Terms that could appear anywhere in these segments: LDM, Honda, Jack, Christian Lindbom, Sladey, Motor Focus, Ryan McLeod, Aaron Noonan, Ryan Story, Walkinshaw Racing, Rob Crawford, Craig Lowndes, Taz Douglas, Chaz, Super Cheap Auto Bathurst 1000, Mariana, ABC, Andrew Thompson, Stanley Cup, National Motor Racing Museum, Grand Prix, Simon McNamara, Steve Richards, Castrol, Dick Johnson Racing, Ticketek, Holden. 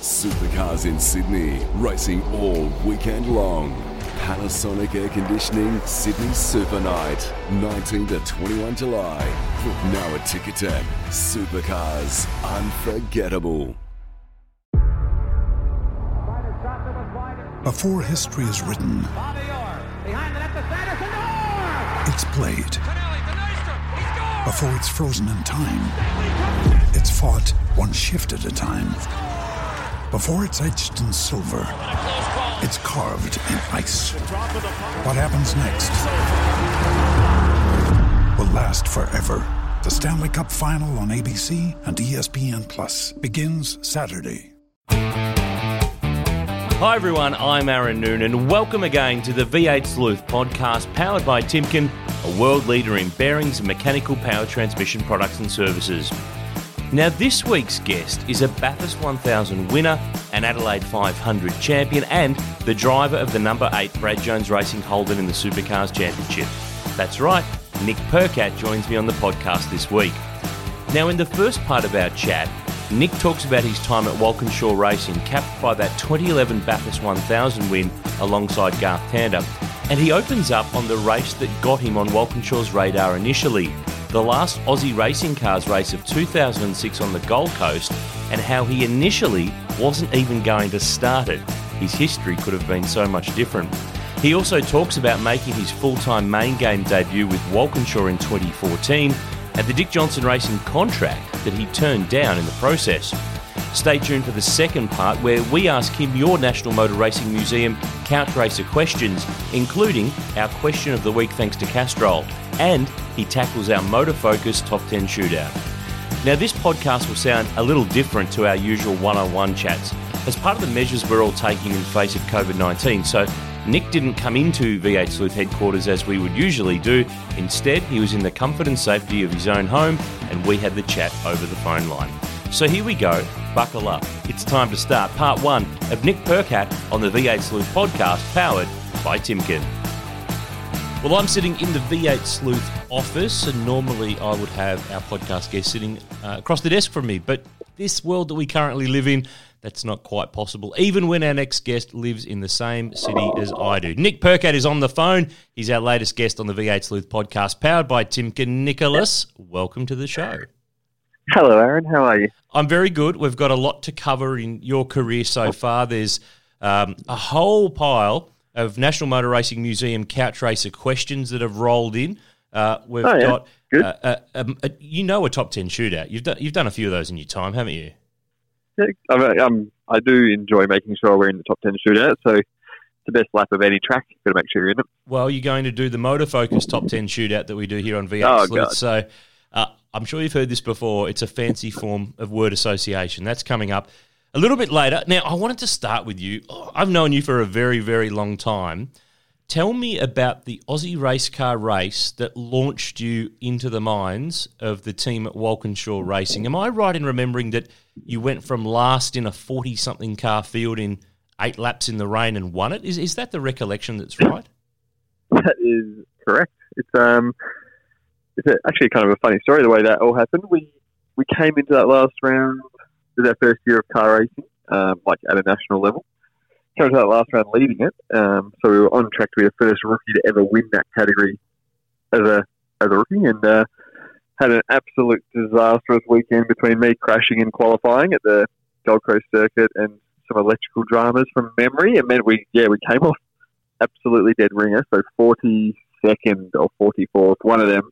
Supercars in Sydney, racing all weekend long. Panasonic Air Conditioning, Sydney Super Night, 19 to 21 July. Book now at Ticketek. Supercars, unforgettable. Before history is written, it's played. Before it's frozen in time, it's fought one shift at a time. Before it's etched in silver, it's carved in ice. What happens next will last forever. The Stanley Cup Final on ABC and ESPN Plus begins Saturday. Hi everyone, I'm Aaron Noonan. Welcome again to the V8 Sleuth Podcast, powered by Timken, a world leader in bearings and mechanical power transmission products and services. Now this week's guest is a Bathurst 1000 winner, an Adelaide 500 champion and the driver of the number 8 Brad Jones Racing Holden in the Supercars Championship. That's right, Nick Percat joins me on the podcast this week. Now in the first part of our chat, Nick talks about his time at Walkinshaw Racing, capped by that 2011 Bathurst 1000 win alongside Garth Tander, and he opens up on the race that got him on Walkinshaw's radar initially, the last Aussie Racing Cars race of 2006 on the Gold Coast, and how he initially wasn't even going to start it. His history could have been so much different. He also talks about making his full-time main game debut with Walkinshaw in 2014, and the Dick Johnson Racing contract that he turned down in the process. Stay tuned for the second part where we ask him your National Motor Racing Museum Couch Racer questions, including our question of the week thanks to Castrol, and he tackles our Motor Focus Top 10 Shootout. Now this podcast will sound a little different to our usual one-on-one chats as part of the measures we're all taking in the face of COVID-19, so Nick didn't come into V8 Sleuth headquarters as we would usually do. Instead, he was in the comfort and safety of his own home, and we had the chat over the phone line. So here we go. Buckle up. It's time to start part one of Nick Percat on the V8 Sleuth podcast, powered by Timken. Well, I'm sitting in the V8 Sleuth office, and normally I would have our podcast guest sitting across the desk from me, but this world that we currently live in, that's not quite possible, even when our next guest lives in the same city as I do. Nick Percat is on the phone. He's our latest guest on the V8 Sleuth podcast, powered by Timken. Nicholas, welcome to the show. Hello, Aaron. How are you? I'm very good. We've got a lot to cover in your career so far. There's a whole pile of National Motor Racing Museum couch racer questions that have rolled in. We've got a top 10 shootout. You've done a few of those in your time, haven't you? I do enjoy making sure we're in the top 10 shootout, so it's the best lap of any track. You've got to make sure you're in it. Well, you're going to do the Motor Focus top 10 shootout that we do here on V8 Sleuth, so I'm sure you've heard this before. It's a fancy form of word association. That's coming up a little bit later. Now, I wanted to start with you. I've known you for a very, very long time. Tell me about the Aussie race car race that launched you into the minds of the team at Walkinshaw Racing. Am I right in remembering that you went from last in a 40-something car field in 8 laps in the rain and won it? Is that the recollection that's right? That is correct. It's actually kind of a funny story, the way that all happened. We came into that last round with our first year of car racing, like at a national level. Came to that last round leading it, so we were on track to be the first rookie to ever win that category as a rookie, and had an absolute disastrous weekend between me crashing in qualifying at the Gold Coast circuit and some electrical dramas from memory. It meant we came off absolutely dead ringer, so 42nd or 44th, one of them,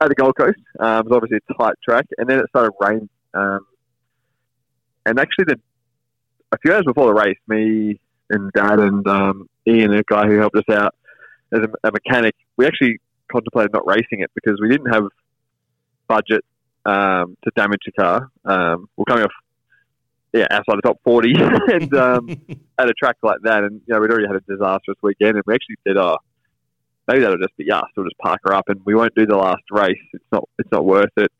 at the Gold Coast. It was obviously a tight track, and then it started raining, and actually a few hours before the race, me and Dad and Ian, a guy who helped us out as a mechanic, we actually contemplated not racing it because we didn't have budget to damage the car. We're coming off, outside the top 40 and at a track like that. And, we'd already had a disastrous weekend, and we actually said, maybe that'll just be us. We'll just park her up and we won't do the last race. It's not worth it.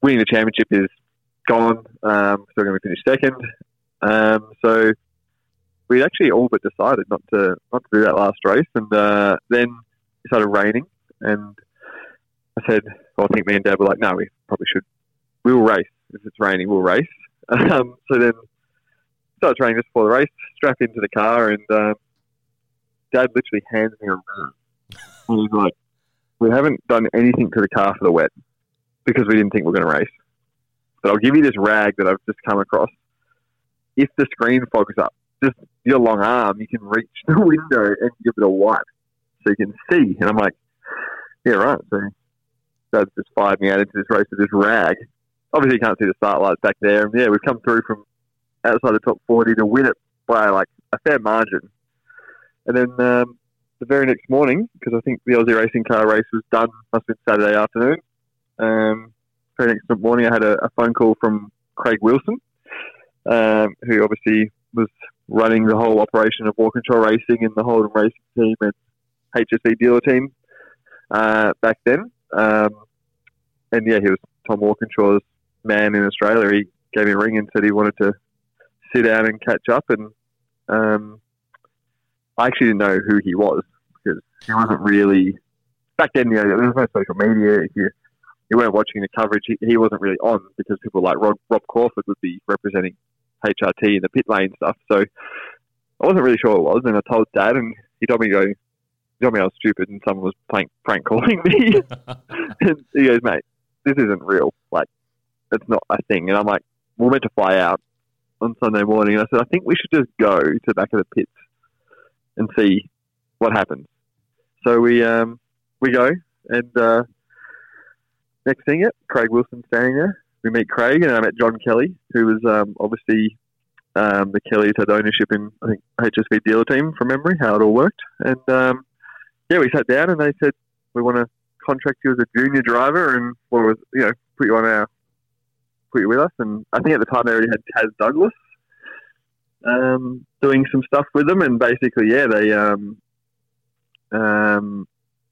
Winning the championship is gone, still going to finish second. So we'd actually all but decided not to do that last race, and then it started raining, and I said, I think me and Dad were like, no, we probably should. We'll race. If it's raining, we'll race. So then started training just before the race, strap into the car, and Dad literally hands me a run. And he's like, we haven't done anything to the car for the wet because we didn't think we were going to race. But I'll give you this rag that I've just come across. If the screen fogs up, just your long arm, you can reach the window and give it a wipe so you can see. And I'm like, yeah, right. So Dad just fired me out into this race with this rag. Obviously, you can't see the start lights back there. And yeah, we've come through from outside the top 40 to win it by like a fair margin. And then the very next morning, because I think the Aussie racing car race was done, must have been Saturday afternoon. Very next morning, I had a phone call from Craig Wilson, who obviously was running the whole operation of Walkinshaw Racing and the Holden Racing Team and HSV Dealer Team back then. And yeah, he was Tom Walkinshaw's man in Australia. He gave me a ring and said he wanted to sit down and catch up. And I actually didn't know who he was because he wasn't really... Back then, you know, there was no social media. If you weren't watching the coverage, he wasn't really on because people like Rob Crawford would be representing HRT in the pit lane stuff. So I wasn't really sure what it was. And I told Dad, and he told me, I was stupid and someone was prank calling me. And he goes, mate, this isn't real. Like, it's not a thing. And I'm like, we're meant to fly out on Sunday morning. And I said, I think we should just go to the back of the pits and see what happens. So we go, and next thing, Craig Wilson standing there. We meet Craig, and I met John Kelly, who was obviously the Kellys had ownership in, I think, HSV Dealer Team, from memory, how it all worked. And yeah, we sat down, and they said, we want to contract you as a junior driver, and put you on put you with us. And I think at the time they already had Taz Douglas doing some stuff with them, and basically, yeah, they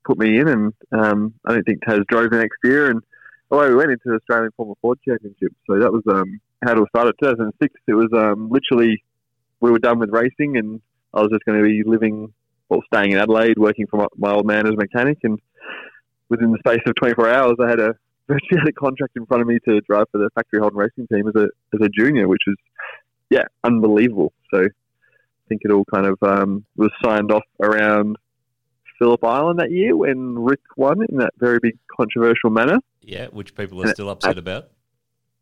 put me in, and I don't think Taz drove the next year, and away we went into the Australian Formula Ford Championship. So that was how it all started. 2006, it was literally we were done with racing, and I was just going to be staying in Adelaide, working for my old man as a mechanic, and within the space of 24 hours, I had a contract in front of me to drive for the factory Holden Racing Team as a junior, which was unbelievable. So I think it all kind of was signed off around Phillip Island that year when Rick won in that very big controversial manner. Yeah, which people are still upset about.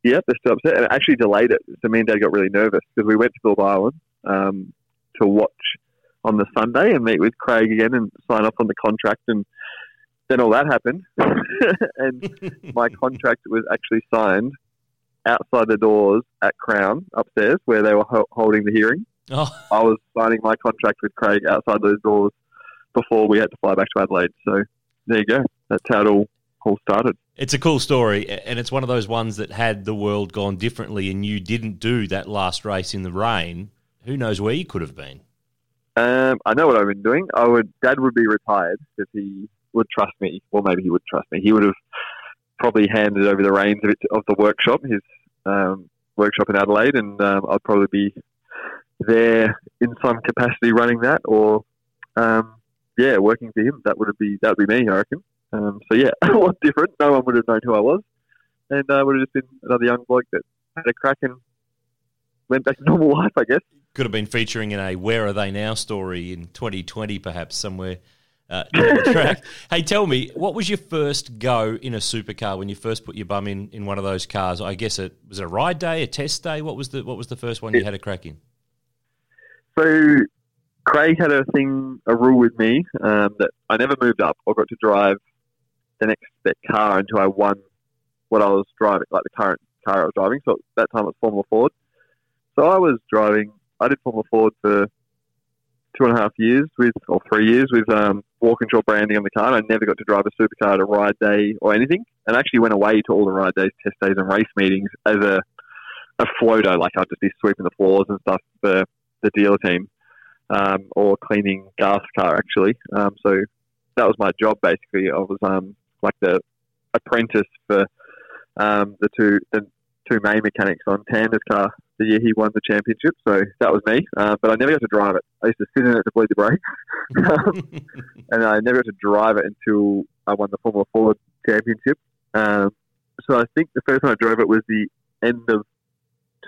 Yeah, they're still upset, and it actually delayed it. So me and Dad got really nervous because we went to Phillip Island to watch on the Sunday and meet with Craig again and sign off on the contract, and then all that happened. And my contract was actually signed outside the doors at Crown upstairs where they were holding the hearing. Oh. I was signing my contract with Craig outside those doors before we had to fly back to Adelaide. So there you go. That's how it all started. It's a cool story, and it's one of those ones that had the world gone differently and you didn't do that last race in the rain, who knows where you could have been? I know what I've been doing. Dad would be retired because he would trust me. Well, maybe he would trust me. He would have probably handed over the reins of the workshop, his workshop in Adelaide, and I'd probably be there in some capacity running that, or working for him. That would be me, I reckon. So yeah, a lot different. No one would have known who I was, and I would have just been another young bloke that had a crack and went back to normal life, I guess. Could have been featuring in a Where Are They Now story in 2020, perhaps, somewhere down the track. Hey, tell me, what was your first go in a supercar when you first put your bum in one of those cars? I guess it was a ride day, a test day. What was the first one you had a crack in? So Craig had a rule with me that I never moved up or got to drive the next car until I won what I was driving, like the current car I was driving. So at that time it was Formula Ford. So I did Formula Ford for 2.5 years 3 years with Walkinshaw branding on the car, and I never got to drive a supercar at a ride day or anything. And I actually went away to all the ride days, test days and race meetings as a floater, like I'd just be sweeping the floors and stuff for the dealer team. Or cleaning Garth's car, actually. So that was my job, basically. I was like the apprentice for the two main mechanics on Tander's car the year he won the championship. So that was me. But I never got to drive it. I used to sit in it to bleed the brakes. And I never got to drive it until I won the Formula Ford championship. So I think the first time I drove it was the end of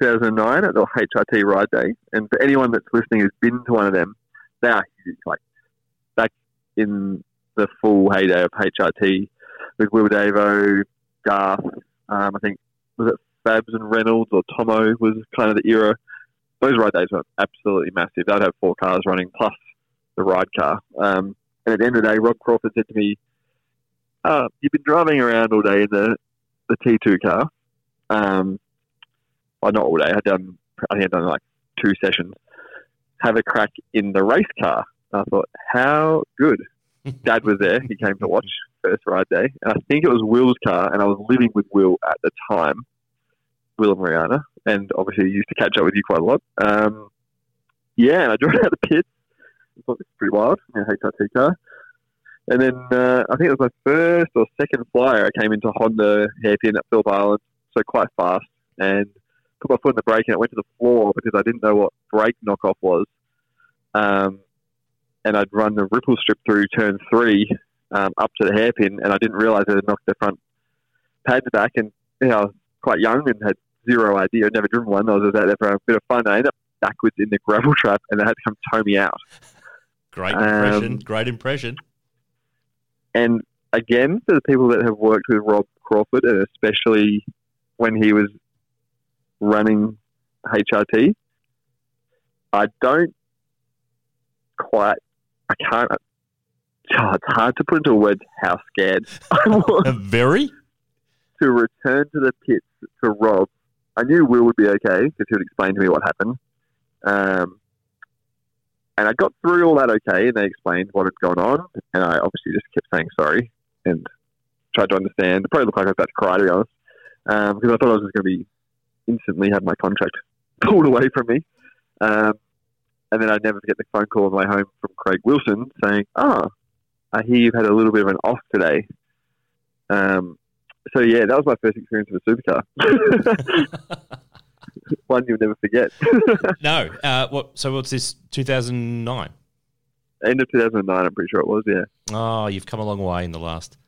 2009 at the HRT ride day. And for anyone that's listening who's been to one of them, they are huge. Like back in the full heyday of HRT with Will Davo, Garth, I think, was it Babs and Reynolds or Tomo was kind of the era. Those ride days were absolutely massive. They'd have four cars running plus the ride car. And at the end of the day, Rob Crawford said to me, you've been driving around all day in the T2 car. Well, not all day. I think I'd done like two sessions. Have a crack in the race car. And I thought, how good. Dad was there. He came to watch first ride day. And I think it was Will's car, and I was living with Will at the time, Will and Mariana, and obviously used to catch up with you quite a lot. And I drove out the pits. I thought, this is pretty wild, in a HRT car. And then I think it was my first or second flyer. I came into Honda hairpin at Phillip Island, so quite fast, and put my foot in the brake and it went to the floor because I didn't know what brake knockoff was. And I'd run the ripple strip through turn three up to the hairpin, and I didn't realise it had knocked the front pads back. And you know, I was quite young and had zero idea. I'd never driven one. I was just out there for a bit of fun. I ended up backwards in the gravel trap, and they had to come tow me out. Great impression. And again, for the people that have worked with Rob Crawford, and especially when he was running HRT, it's hard to put into words how scared I was. Very? To return to the pits to Rob. I knew Will would be okay because he would explain to me what happened. And I got through all that okay, and they explained what had gone on, and I obviously just kept saying sorry and tried to understand. It probably looked like I was about to cry, to be honest, because I thought I was just going to be instantly have my contract pulled away from me. And then I'd never forget the phone call on the way home from Craig Wilson saying, I hear you've had a little bit of an off today. So, that was my first experience with a supercar. One you'll never forget. No. So what's this, 2009? End of 2009, I'm pretty sure it was, yeah. Oh, you've come a long way in the last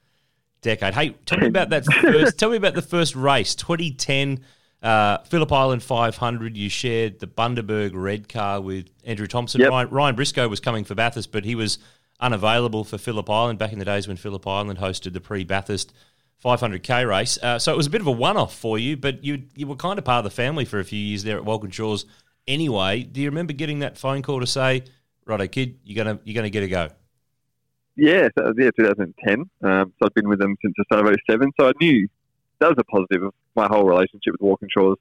decade. Hey, tell me about the first race, 2010, Phillip Island 500. You shared the Bundaberg Red car with Andrew Thompson. Yep. Ryan Briscoe was coming for Bathurst, but he was unavailable for Phillip Island back in the days when Phillip Island hosted the pre-Bathurst 500k race. So it was a bit of a one-off for you, but you were kind of part of the family for a few years there at Walkinshaws anyway. Do you remember getting that phone call to say, righto, kid, you're gonna get a go? Yeah, so, 2010. So I'd been with them since the start of 2007, so I knew that was a positive of my whole relationship with Walkinshaws.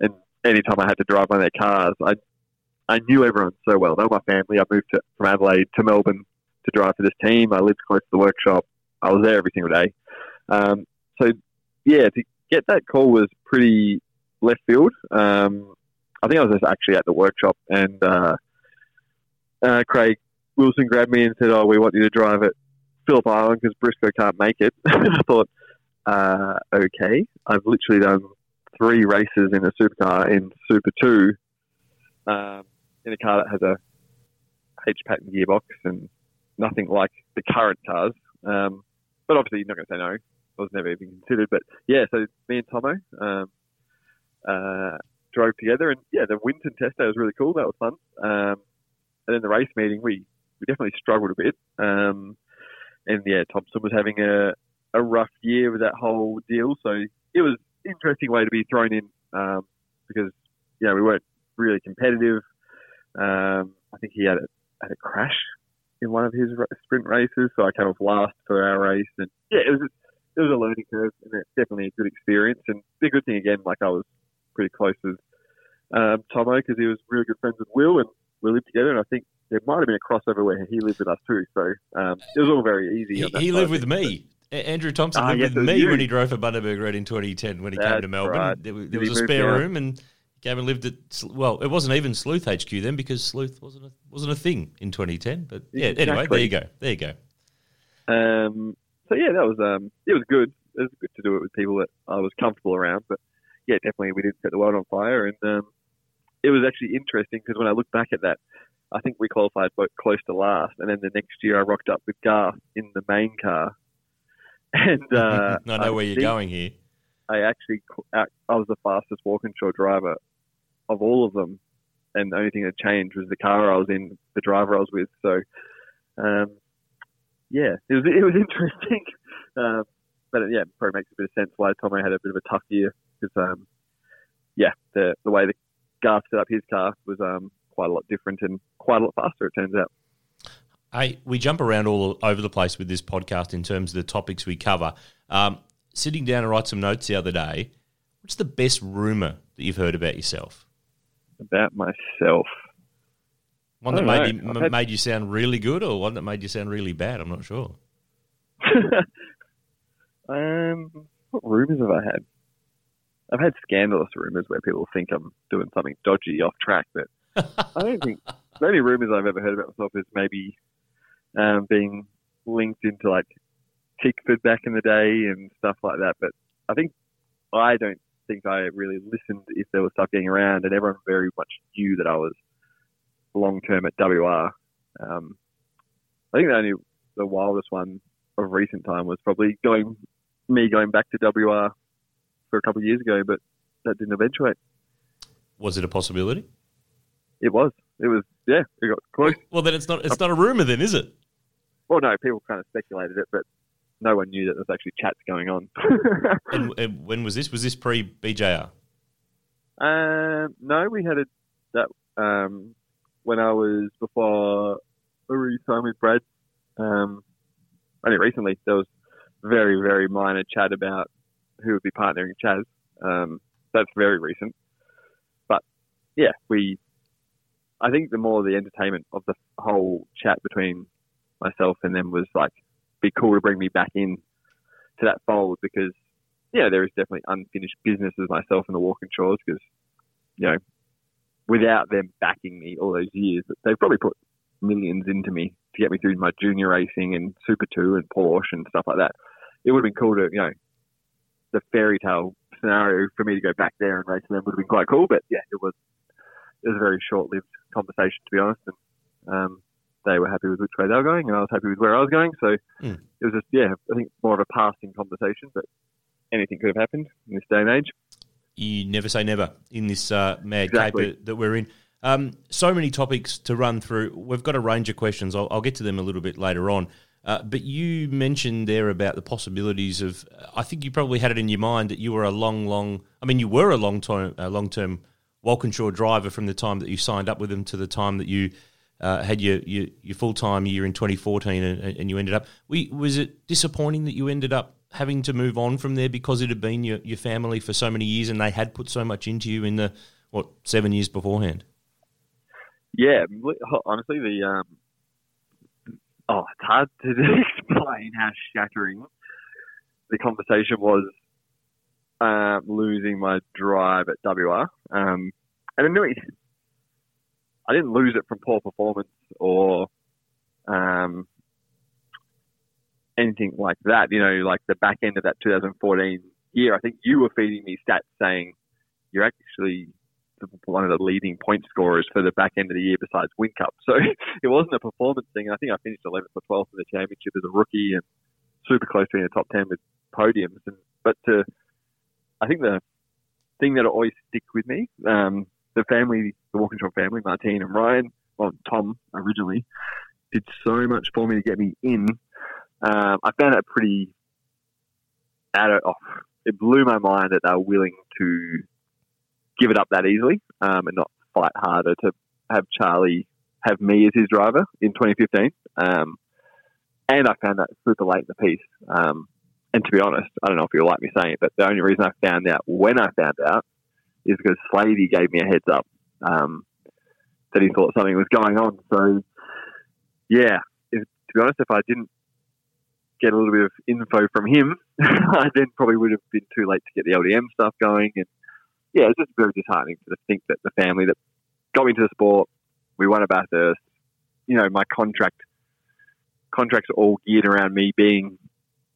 And any time I had to drive one of their cars, I knew everyone so well. They were my family. I moved from Adelaide to Melbourne to drive for this team. I lived close to the workshop. I was there every single day. To get that call was pretty left field. I think I was just actually at the workshop, and Craig Wilson grabbed me and said, we want you to drive at Phillip Island because Briscoe can't make it. I thought, okay. I've literally done three races in a supercar in Super 2 in a car that has a H-pattern gearbox and nothing like the current cars. But obviously you're not going to say no. I was never even considered, but yeah, so me and Tomo drove together, and yeah, the Winton test day was really cool. That was fun. And then the race meeting, we definitely struggled a bit. Thompson was having a rough year with that whole deal, so it was an interesting way to be thrown in because we weren't really competitive. I think he had a crash in one of his sprint races, so I came off last for our race, and yeah, it was a learning curve, and it's definitely a good experience. And the good thing, again, I was pretty close with Tomo because he was really good friends with Will, and we lived together, and I think there might have been a crossover where he lived with us too. So it was all very easy. He lived with me. Andrew Thompson lived with me when he drove for Bundaberg Red in 2010 when he came to Melbourne. Right. There was a spare room, and Gavin lived at – well, it wasn't even Sleuth HQ then because Sleuth wasn't a thing in 2010. But, yeah, exactly. Anyway, there you go. So, yeah, that was it was good. It was good to do it with people that I was comfortable around. But, yeah, definitely we didn't set the world on fire. And it was actually interesting because when I look back at that, I think we qualified both close to last. And then the next year I rocked up with Garth in the main car. And I know where you're going here. I was the fastest Walkinshaw driver of all of them. And the only thing that changed was the car I was in, the driver I was with. So, yeah, it was interesting. But, yeah, it probably makes a bit of sense why Tomo had a bit of a tough year. Because, the way that Garth set up his car was quite a lot different and quite a lot faster, it turns out. Hey, we jump around all over the place with this podcast in terms of the topics we cover. Sitting down to write some notes the other day, what's the best rumour that you've heard about yourself? About myself? One that made you sound really good, or one that made you sound really bad? I'm not sure. What rumours have I had? I've had scandalous rumours where people think I'm doing something dodgy off track, but I don't think the only rumours I've ever heard about myself is maybe being linked into like Tickford back in the day and stuff like that. But I don't think I really listened if there was stuff getting around, and everyone very much knew that I was long term at WR. I think the wildest one of recent time was probably going back to WR for a couple of years ago, but that didn't eventuate. Was it a possibility? It was. It was. Yeah, it got close. Well, then it's not a rumor, then, is it? Well, no, people kind of speculated it, but no one knew that there was actually chats going on. And when was this? Was this pre-BJR? No, we had when I was before I resigned with Brad. Only recently there was very, very minor chat about who would be partnering Chaz. That's very recent. But yeah, I think the more the entertainment of the whole chat between myself and them was like, be cool to bring me back in to that fold, because, yeah, there is definitely unfinished business with myself and the Walkinshaws, because, you know, without them backing me all those years, they've probably put millions into me to get me through my junior racing and Super 2 and Porsche and stuff like that. It would have been cool to, you know, the fairy tale scenario for me to go back there and race them would have been quite cool, but yeah, it was a very short-lived conversation, to be honest, and they were happy with which way they were going, and I was happy with where I was going, so it was just, yeah, I think more of a passing conversation, but anything could have happened in this day and age. You never say never in this mad caper that we're in. So many topics to run through. We've got a range of questions. I'll get to them a little bit later on, but you mentioned there about the possibilities of, I think you probably had it in your mind that you were a long-term Walkinshaw driver from the time that you signed up with them to the time that you had your full-time year in 2014 and you ended up. Was it disappointing that you ended up having to move on from there because it had been your family for so many years and they had put so much into you in the, 7 years beforehand? Yeah, honestly, it's hard to explain how shattering the conversation was. Losing my drive at WR. And I didn't lose it from poor performance or anything like that. You know, like the back end of that 2014 year, I think you were feeding me stats saying you're actually one of the leading point scorers for the back end of the year besides Win Cup. So it wasn't a performance thing. I think I finished 11th or 12th in the championship as a rookie and super close to being a top 10 with podiums. I think the thing that'll always stick with me, the family, the Walkinshaw family, Martine and Ryan, well, Tom originally, did so much for me to get me in. I found it pretty it blew my mind that they were willing to give it up that easily and not fight harder to have Charlie have me as his driver in 2015. And I found that super late in the piece. And to be honest, I don't know if you'll like me saying it, but the only reason I found out when I found out is because Sladey gave me a heads up that he thought something was going on. So, yeah, to be honest, if I didn't get a little bit of info from him, I then probably would have been too late to get the LDM stuff going. And, yeah, it's just very disheartening to think that the family that got me into the sport, we won a Bathurst, you know, my contracts are all geared around me being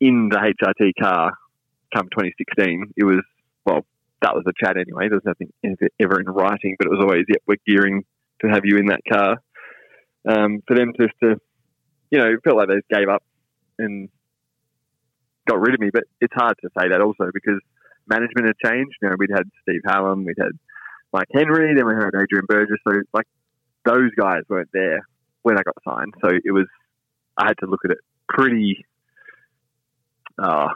in the HRT car come 2016, it was, that was the chat anyway. There was nothing ever in writing, but it was always, yep, we're gearing to have you in that car. For them just to, you know, felt like they gave up and got rid of me. But it's hard to say that also because management had changed. You know, we'd had Steve Hallam, we'd had Mike Henry, then we heard Adrian Burgess. So like those guys weren't there when I got signed. So it was, I had to look at it pretty, I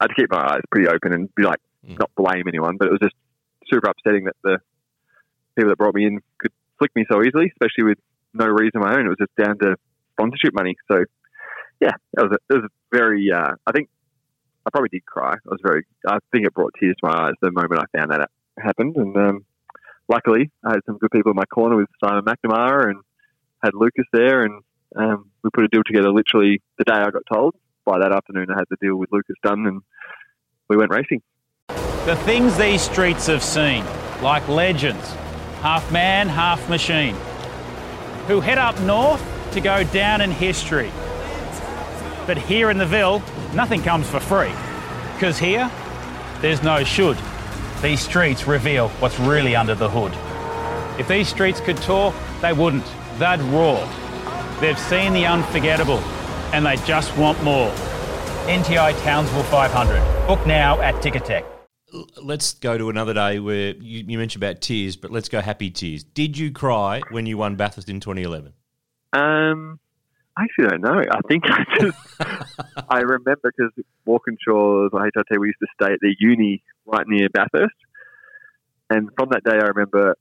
had to keep my eyes pretty open and be like, not blame anyone, but it was just super upsetting that the people that brought me in could flick me so easily, especially with no reason of my own. It was just down to sponsorship money. So yeah, it was a very, I think I probably did cry. I think it brought tears to my eyes the moment I found that happened. And luckily I had some good people in my corner with Simon McNamara and had Lucas there, and we put a deal together literally the day I got told. By that afternoon I had the deal with Lucas done and we went racing. The things these streets have seen, like legends, half man, half machine, who head up north to go down in history. But here in the Ville, nothing comes for free, because here, there's no should. These streets reveal what's really under the hood. If these streets could talk, they wouldn't, they'd roar. They've seen the unforgettable, and they just want more. NTI Townsville 500, book now at Ticketek. Let's go to another day where you mentioned about tears, but let's go happy tears. Did you cry when you won Bathurst in 2011? I actually don't know. I think I just I remember because Walkinshaw, the HRT, we used to stay at the uni right near Bathurst, and from that day I remember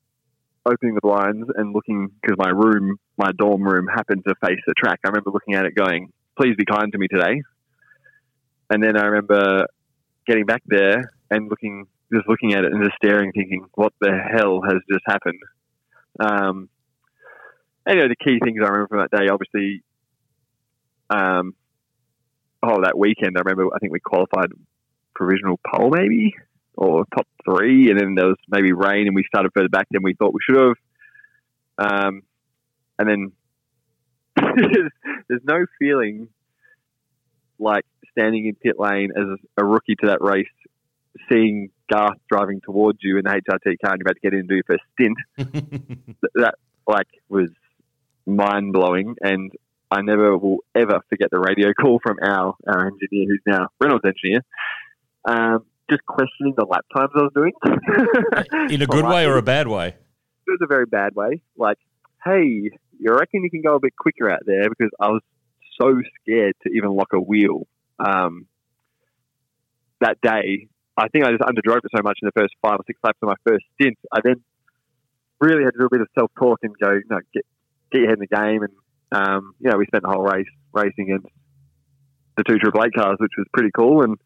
opening the blinds and looking, because my dorm room happened to face the track. I remember looking at it going, "Please be kind to me today." And then I remember getting back there and looking at it and just staring, thinking, "What the hell has just happened?" Anyway, the key things I remember from that day, obviously, that weekend, I think we qualified provisional pole maybe, or top three, and then there was maybe rain and we started further back than we thought we should have. And then there's no feeling like standing in pit lane as a rookie to that race, seeing Garth driving towards you in the HRT car and you're about to get in and do your first stint. That was mind-blowing, and I never will ever forget the radio call from our engineer, who's now Reynolds' engineer, just questioning the lap times I was doing. In a good way or a bad way? It was a very bad way. Like, hey, you reckon you can go a bit quicker out there? Because I was so scared to even lock a wheel. That day, I think I just underdrove it so much in the first 5 or 6 laps of my first stint. I then really had to do a bit of self-talk and go, no, get your head in the game. And, we spent the whole race racing against the 2 Triple Eight cars, which was pretty cool. And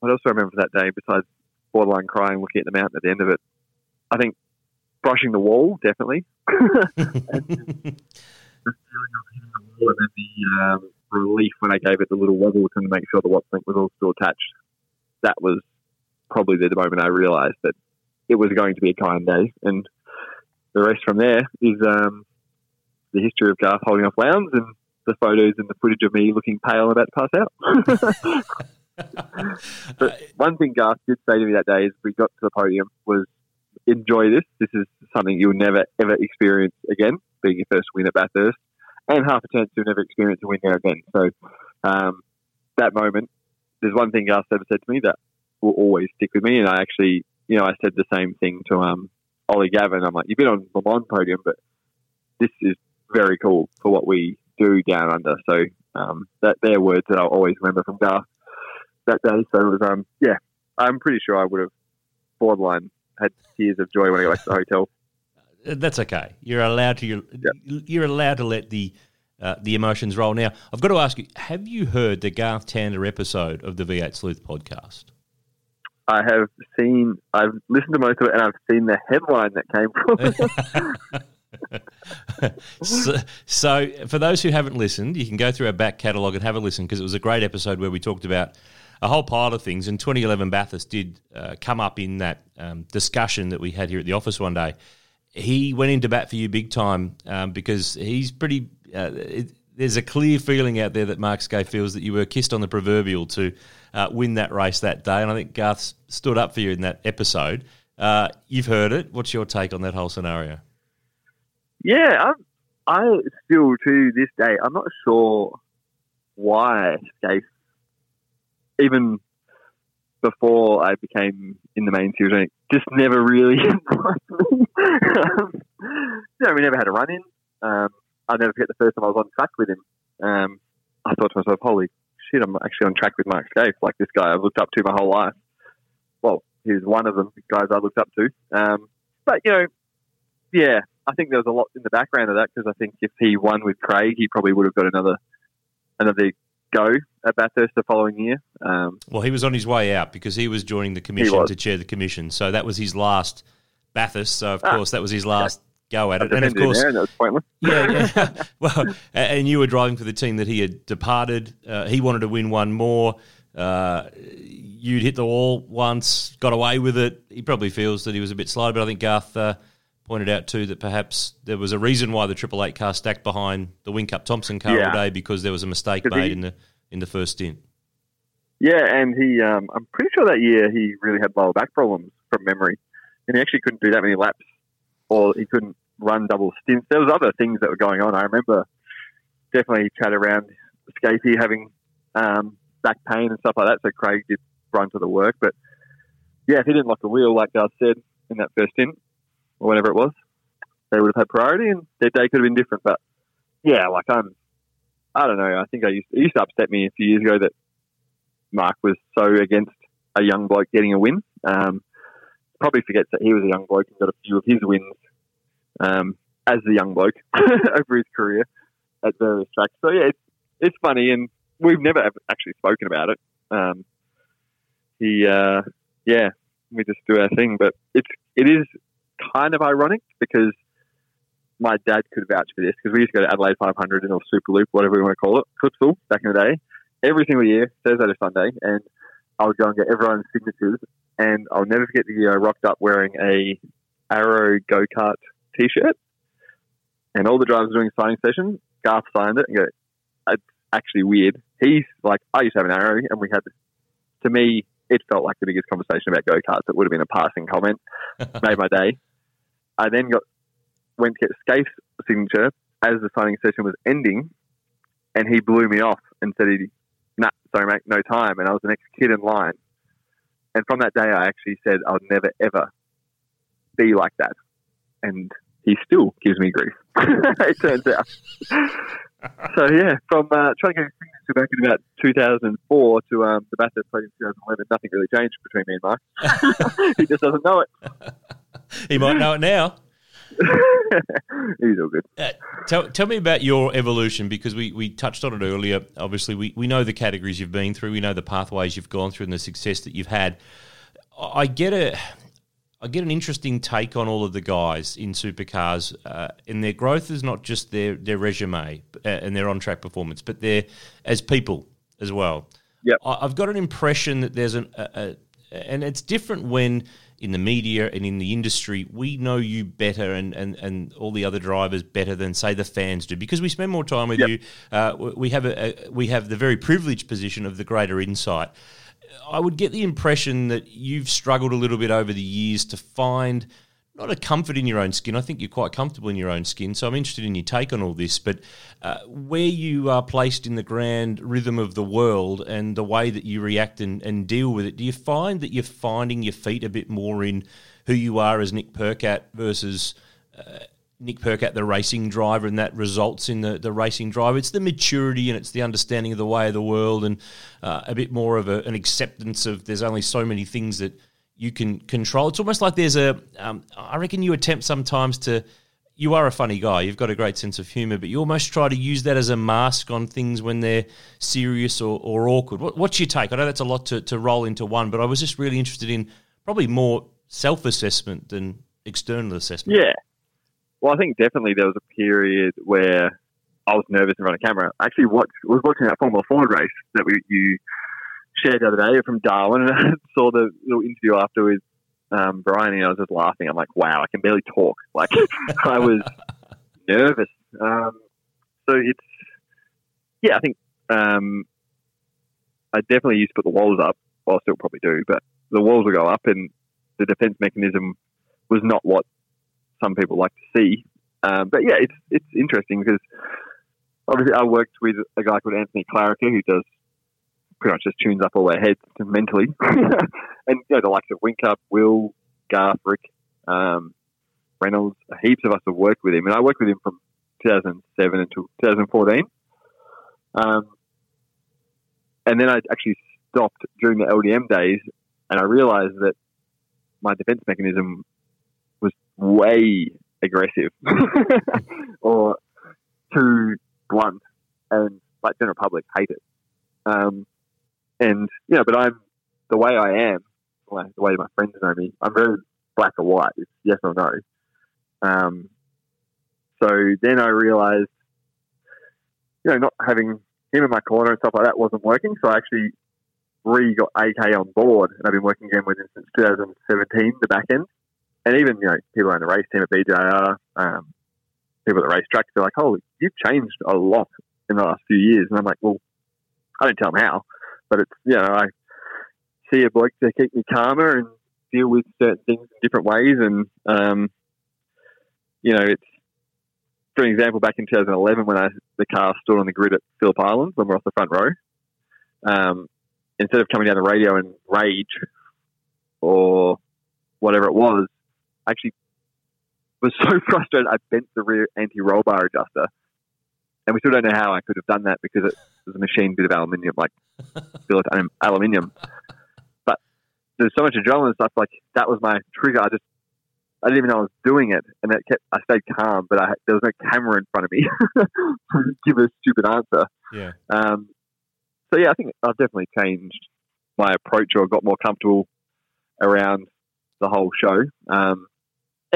what else do I remember from that day besides borderline crying, looking at the mountain at the end of it? I think brushing the wall, definitely. And then the relief when I gave it the little wobble to make sure the Watts link was all still attached. That was probably the moment I realised that it was going to be a kind day, and the rest from there is the history of Garth holding off Lowndes and the photos and the footage of me looking pale and about to pass out. But one thing Garth did say to me that day as we got to the podium was, enjoy this. This is something you'll never, ever experience again, being your first win at Bathurst, and half a chance you'll never experience a win there again. So that moment, there's one thing Garth ever said to me that will always stick with me, and I actually... I said the same thing to Ollie Gavin. I'm like, you've been on Le Mans podium, but this is very cool for what we do down under. So they're words that I'll always remember from Garth that day. So it was, I'm pretty sure I would have borderline had tears of joy when I got back to the hotel. That's okay. You're allowed to. You're allowed to let the emotions roll. Now, I've got to ask you: have you heard the Garth Tander episode of the V8 Sleuth podcast? I have seen, I've listened to most of it, and I've seen the headline that came from it. So for those who haven't listened, you can go through our back catalogue and have a listen, because it was a great episode where we talked about a whole pile of things, and 2011 Bathurst did come up in that discussion that we had here at the office one day. He went into bat for you big time because he's pretty... there's a clear feeling out there that Mark Skye feels that you were kissed on the proverbial to win that race that day, and I think Garth stood up for you in that episode. You've heard it. What's your take on that whole scenario? Yeah, I still to this day, I'm not sure why Skye, even before I became in the main series. And it just never really me. No, we never had a run-in. I'll never forget the first time I was on track with him. I thought to myself, holy shit, I'm actually on track with Mark Scaife. Like, this guy I've looked up to my whole life. Well, he was one of them, the guys I looked up to. But, you know, yeah, I think there was a lot in the background of that, because I think if he won with Craig, he probably would have got another go at Bathurst the following year. Well, he was on his way out because he was joining the commission to chair the commission. So that was his last Bathurst. So, of course, that was his last go at it. And, of course, that was pointless. Yeah. Well, and you were driving for the team that he had departed. He wanted to win one more. You'd hit the wall once, got away with it. He probably feels that he was a bit slow, but I think Garth pointed out too that perhaps there was a reason why the 888 car stacked behind the Whincup Thompson car all day, because there was a mistake made in the first stint. Yeah, and he I'm pretty sure that year he really had lower back problems from memory, and he actually couldn't do that many laps, or he couldn't run double stints. There was other things that were going on. I remember definitely chat around Scapey having back pain and stuff like that, so Craig did run to the work. But, yeah, if he didn't lock the wheel, like Garth said, in that first stint, or whatever it was, they would have had priority and their day could have been different. But, yeah, like I don't know. I think it used to upset me a few years ago that Mark was so against a young bloke getting a win. Probably forgets that he was a young bloke and got a few of his wins as the young bloke over his career at various tracks. So, yeah, it's funny, and we've never actually spoken about it. We just do our thing. But it is kind of ironic, because my dad could vouch for this, because we used to go to Adelaide 500 or Super Loop, whatever you want to call it, futsal back in the day, every single year, Thursday to Sunday, and I would go and get everyone's signatures. And I'll never forget the year I rocked up wearing a Arrow go-kart T-shirt, and all the drivers were doing signing session. Garth signed it and go, it's actually weird. He's like, I used to have an Arrow, and we had this. To me, it felt like the biggest conversation about go-karts. It would have been a passing comment. Made my day. I then went to get Scaife's signature as the signing session was ending, and he blew me off and said, "Nah, sorry mate, no time." And I was the next kid in line. And from that day, I actually said I'll never ever be like that. And he still gives me grief. It turns out. So yeah, from trying to get to back in about 2004 to the Bathurst plate in 2011, nothing really changed between me and Mark. He just doesn't know it. He might know it now. He's all good. Tell me about your evolution, because we touched on it earlier. Obviously, we know the categories you've been through, we know the pathways you've gone through, and the success that you've had. I get an interesting take on all of the guys in supercars, and their growth is not just their resume and their on track performance, but they're as people as well. Yep. I've got an impression that there's and it's different when, in the media and in the industry, we know you better and all the other drivers better than, say, the fans do, because we spend more time with you. We have the very privileged position of the greater insight. I would get the impression that you've struggled a little bit over the years to find not a comfort in your own skin. I think you're quite comfortable in your own skin, so I'm interested in your take on all this. But where you are placed in the grand rhythm of the world and the way that you react and deal with it, do you find that you're finding your feet a bit more in who you are as Nick Percat versus Nick Percat, the racing driver, and that results in the racing driver? It's the maturity and it's the understanding of the way of the world, and a bit more of an acceptance of there's only so many things that you can control. It's almost like there's I reckon you attempt sometimes you are a funny guy, you've got a great sense of humour, but you almost try to use that as a mask on things when they're serious or awkward. What's your take? I know that's a lot to roll into one, but I was just really interested in probably more self-assessment than external assessment. Yeah. Well, I think definitely there was a period where I was nervous in front of camera. I actually was watching that Formula Ford race that you shared the other day from Darwin, and I saw the little interview after with Brian, and I was just laughing. I'm like, wow, I can barely talk. Like, I was nervous. I think I definitely used to put the walls up. Well, I still probably do, but the walls would go up, and the defense mechanism was not what some people like to see. But yeah, it's interesting, because obviously I worked with a guy called Anthony Clarica, who does pretty much just tunes up all our heads mentally. And, you know, the likes of Winkup, Will, Garth, Rick, Reynolds, heaps of us have worked with him. And I worked with him from 2007 until 2014. And then I actually stopped during the LDM days, and I realised that my defence mechanism was way aggressive or too blunt, and like general public hate it. And you know, but I'm the way I am, like the way my friends know me, I'm very black or white. It's yes or no. So then I realised, you know, not having him in my corner and stuff like that wasn't working. So I actually got AK on board, and I've been working again with him since 2017, the back end. And even, you know, people on the race team at BJR, people at the racetrack, they're like, holy, you've changed a lot in the last few years. And I'm like, well, I don't tell them how, but it's, you know, I see a bloke to keep me calmer and deal with certain things in different ways. And, you know, it's, for an example, back in 2011 when the car stood on the grid at Phillip Island when we're off the front row, instead of coming down the radio and rage or whatever it was, I actually was so frustrated I bent the rear anti-roll bar adjuster. And we still don't know how I could have done that because it was a machined bit of aluminium, like billet aluminium. But there's so much adrenaline and stuff, like that was my trigger. I didn't even know I was doing it, and that kept. I stayed calm, but there was no camera in front of me to give a stupid answer. Yeah. So yeah, I think I've definitely changed my approach, or got more comfortable around the whole show. And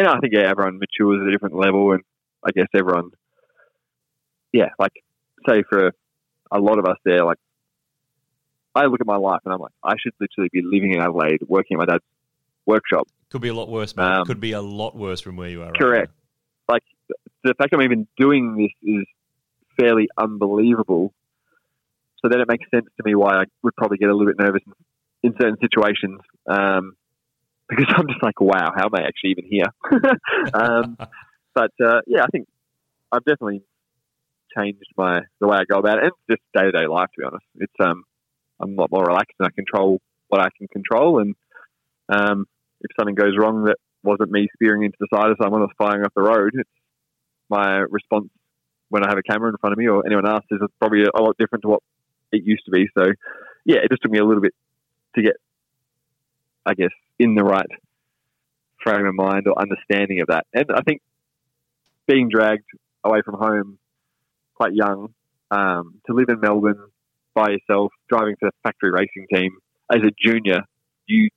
I think everyone matures at a different level, and I guess everyone, like say for a lot of us there, like I look at my life and I'm like, I should literally be living in Adelaide, working at my dad's workshop. Could be a lot worse, mate. Could be a lot worse from where you are. Correct. Right, like the fact I'm even doing this is fairly unbelievable. So then it makes sense to me why I would probably get a little bit nervous in certain situations, because I'm just like, wow, how am I actually even here? Yeah, I think I've definitely changed the way I go about it, and just day to day life. To be honest, it's I'm a lot more relaxed, and I control what I can control, and if something goes wrong that wasn't me spearing into the side of someone or firing off the road, it's my response when I have a camera in front of me or anyone else is probably a lot different to what it used to be. So, yeah, it just took me a little bit to get, I guess, in the right frame of mind or understanding of that. And I think being dragged away from home quite young, to live in Melbourne by yourself, driving for the factory racing team, as a junior, you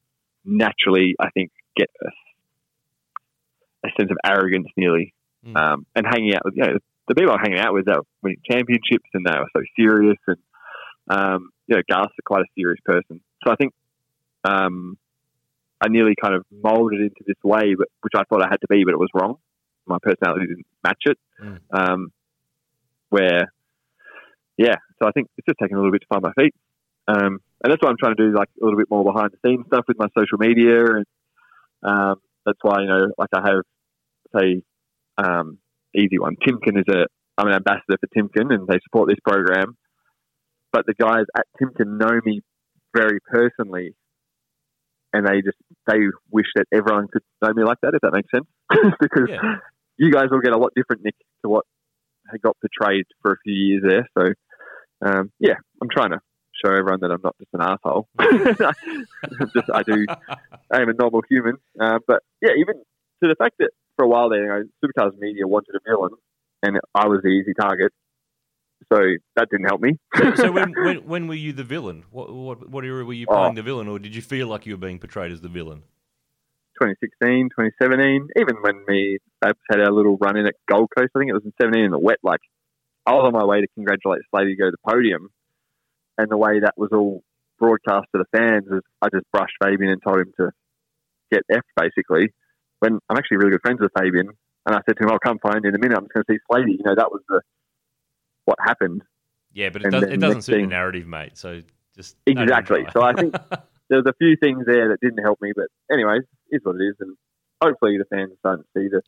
naturally, I think, get a sense of arrogance nearly. And hanging out with, you know, the people I was hanging out with, they were winning championships and they were so serious. And, you know, Garth's quite a serious person. So I think I nearly kind of moulded into this way, but which I thought I had to be, but it was wrong. My personality didn't match it. So I think it's just taken a little bit to find my feet. And that's why I'm trying to do, like, a little bit more behind-the-scenes stuff with my social media. And that's why, you know, like I have, say, easy one. Timken is I'm an ambassador for Timken, and they support this program. But the guys at Timken know me very personally, and they wish that everyone could know me like that, if that makes sense. Because you guys will get a lot different, Nick, to what I got portrayed for a few years there. So, yeah, I'm trying to show everyone that I'm not just an asshole. I am a normal human. But, yeah, even to the fact that, for a while there, you know, Supercars Media wanted a villain, and I was the easy target. So that didn't help me. So when were you the villain? What era were you playing the villain, or did you feel like you were being portrayed as the villain? 2016, 2017, even when me had our little run in at Gold Coast, I think it was in 2017 in the wet. Like I was on my way to congratulate Sladey to go to the podium, and the way that was all broadcast to the fans is I just brushed Fabian and told him to get effed, basically. When I'm actually really good friends with Fabian, and I said to him, I'll come find you in a minute, I'm just going to see Sladey. You know, that was what happened. Yeah, but it doesn't suit the narrative, mate. So just exactly. So I think there's a few things there that didn't help me, but anyways, it is what it is, and hopefully the fans are starting to see the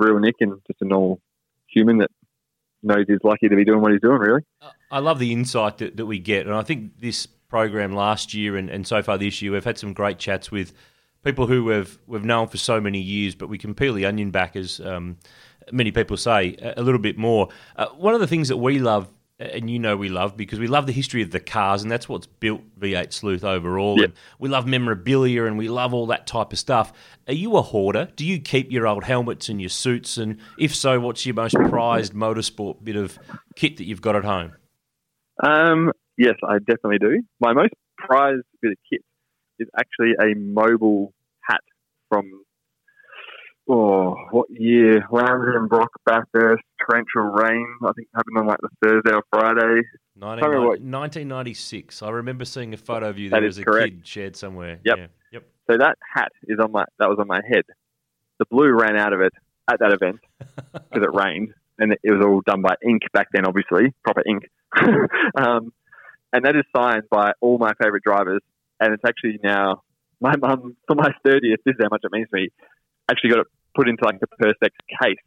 real Nick and just a normal human that knows he's lucky to be doing what he's doing, really. I love the insight that we get, and I think this program last year and so far this year. We've had some great chats with people who we've known for so many years, but we can peel the onion back, as many people say, a little bit more. One of the things that we love, and you know we love, because we love the history of the cars, and that's what's built V8 Sleuth overall. Yep. And we love memorabilia and we love all that type of stuff. Are you a hoarder? Do you keep your old helmets and your suits? And if so, what's your most prized motorsport bit of kit that you've got at home? Yes, I definitely do. My most prized bit of kit is actually a mobile hat from, what year? Landon, Brock, Bathurst, torrential rain. I think it happened on like the Thursday or Friday. 1996. I remember seeing a photo of you there as a kid shared somewhere. Yep. Yeah. Yep. So that hat is that was on my head. The blue ran out of it at that event because it rained, and it was all done by ink back then, obviously, proper ink. And that is signed by all my favourite drivers, and it's actually now my mum, for my 30th, this is how much it means to me, actually got it put into like a Perspex case,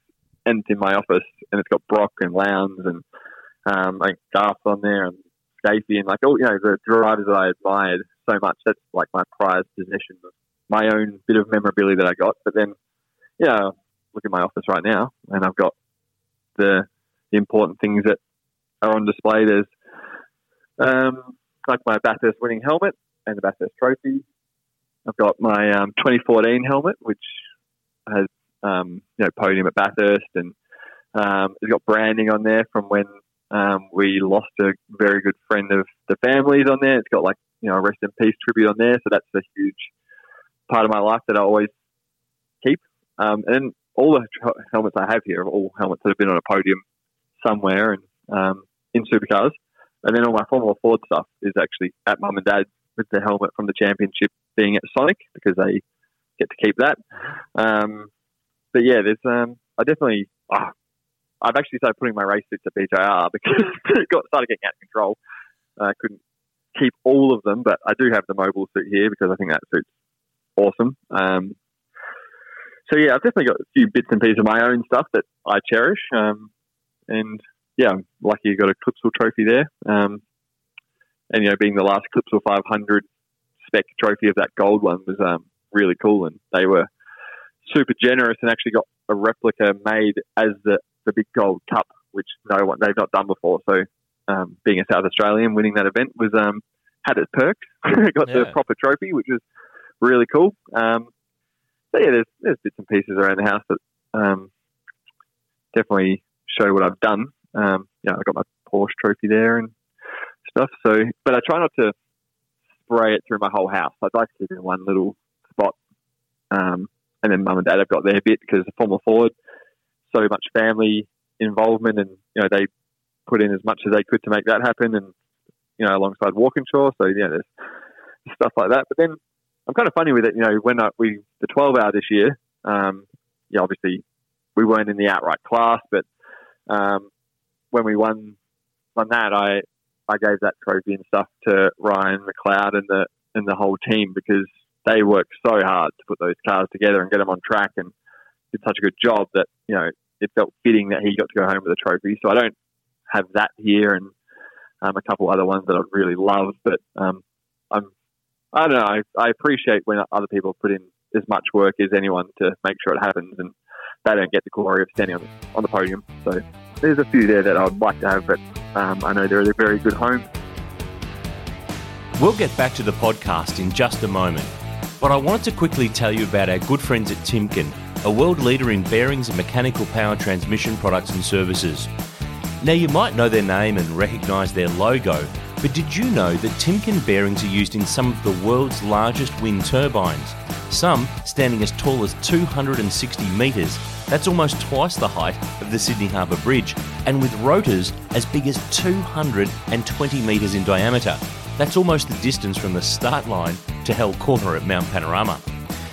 and it's in my office, and it's got Brock and Lowndes and like Garth on there and Stacey and like all, you know, the drivers that I admired so much. That's like my prized possession, my own bit of memorabilia that I got. But then, you know, look at my office right now, and I've got the important things that are on display. There's like my Bathurst winning helmet and the Bathurst trophy. I've got my 2014 helmet, which has podium at Bathurst, and it's got branding on there from when we lost a very good friend of the family's on there. It's got like, you know, a rest in peace tribute on there, so that's a huge part of my life that I always keep. And all the helmets I have here are all helmets that have been on a podium somewhere and in supercars. And then all my Formula Ford stuff is actually at Mum and Dad, with the helmet from the championship being at Sonic, because they get to keep that. But yeah, there's I've actually started putting my race suits at BJR because it started getting out of control. I couldn't keep all of them, but I do have the mobile suit here because I think that suit's awesome. So yeah, I've definitely got a few bits and pieces of my own stuff that I cherish. And yeah, I'm lucky I got a Clipsal trophy there. And, you know, being the last Clipsal 500 spec trophy of that gold one was really cool. And they were super generous and actually got a replica made as the big gold cup, which they've not done before. So being a South Australian, winning that event was had its perks. Got the proper trophy, which was really cool. So, yeah, there's bits and pieces around the house that definitely show what I've done. I got my Porsche trophy there and stuff. So, but I try not to spray it through my whole house. I'd like to keep it in one little spot. And then Mum and Dad have got their bit because the Formula Ford, so much family involvement, and you know they put in as much as they could to make that happen. And you know, alongside Walkinshaw, so yeah, there's stuff like that. But then I'm kind of funny with it. You know, when we the 12-hour this year, obviously we weren't in the outright class, but when we won that, I gave that trophy and stuff to Ryan McLeod and the whole team, because they worked so hard to put those cars together and get them on track, and did such a good job that, you know, it felt fitting that he got to go home with a trophy. So I don't have that here, and a couple other ones that I really love. But I don't know. I appreciate when other people put in as much work as anyone to make sure it happens, and they don't get the glory of standing on the podium. So there's a few there that I would like to have, but I know they're at a very good home. We'll get back to the podcast in just a moment, but I wanted to quickly tell you about our good friends at Timken, a world leader in bearings and mechanical power transmission products and services. Now, you might know their name and recognise their logo, but did you know that Timken bearings are used in some of the world's largest wind turbines, some standing as tall as 260 metres? That's almost twice the height of the Sydney Harbour Bridge, and with rotors as big as 220 metres in diameter. That's almost the distance from the start line to Hell Corner at Mount Panorama.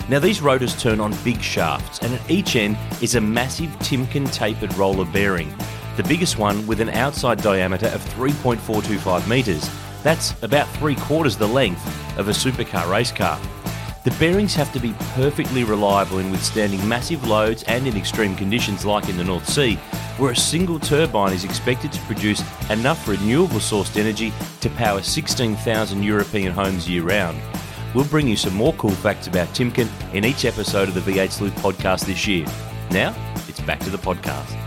Now, these rotors turn on big shafts, and at each end is a massive Timken tapered roller bearing, the biggest one with an outside diameter of 3.425 metres. That's about three quarters the length of a supercar race car. The bearings have to be perfectly reliable in withstanding massive loads and in extreme conditions like in the North Sea, where a single turbine is expected to produce enough renewable sourced energy to power 16,000 European homes year-round. We'll bring you some more cool facts about Timken in each episode of the V8 Sleuth podcast this year. Now, it's back to the podcast.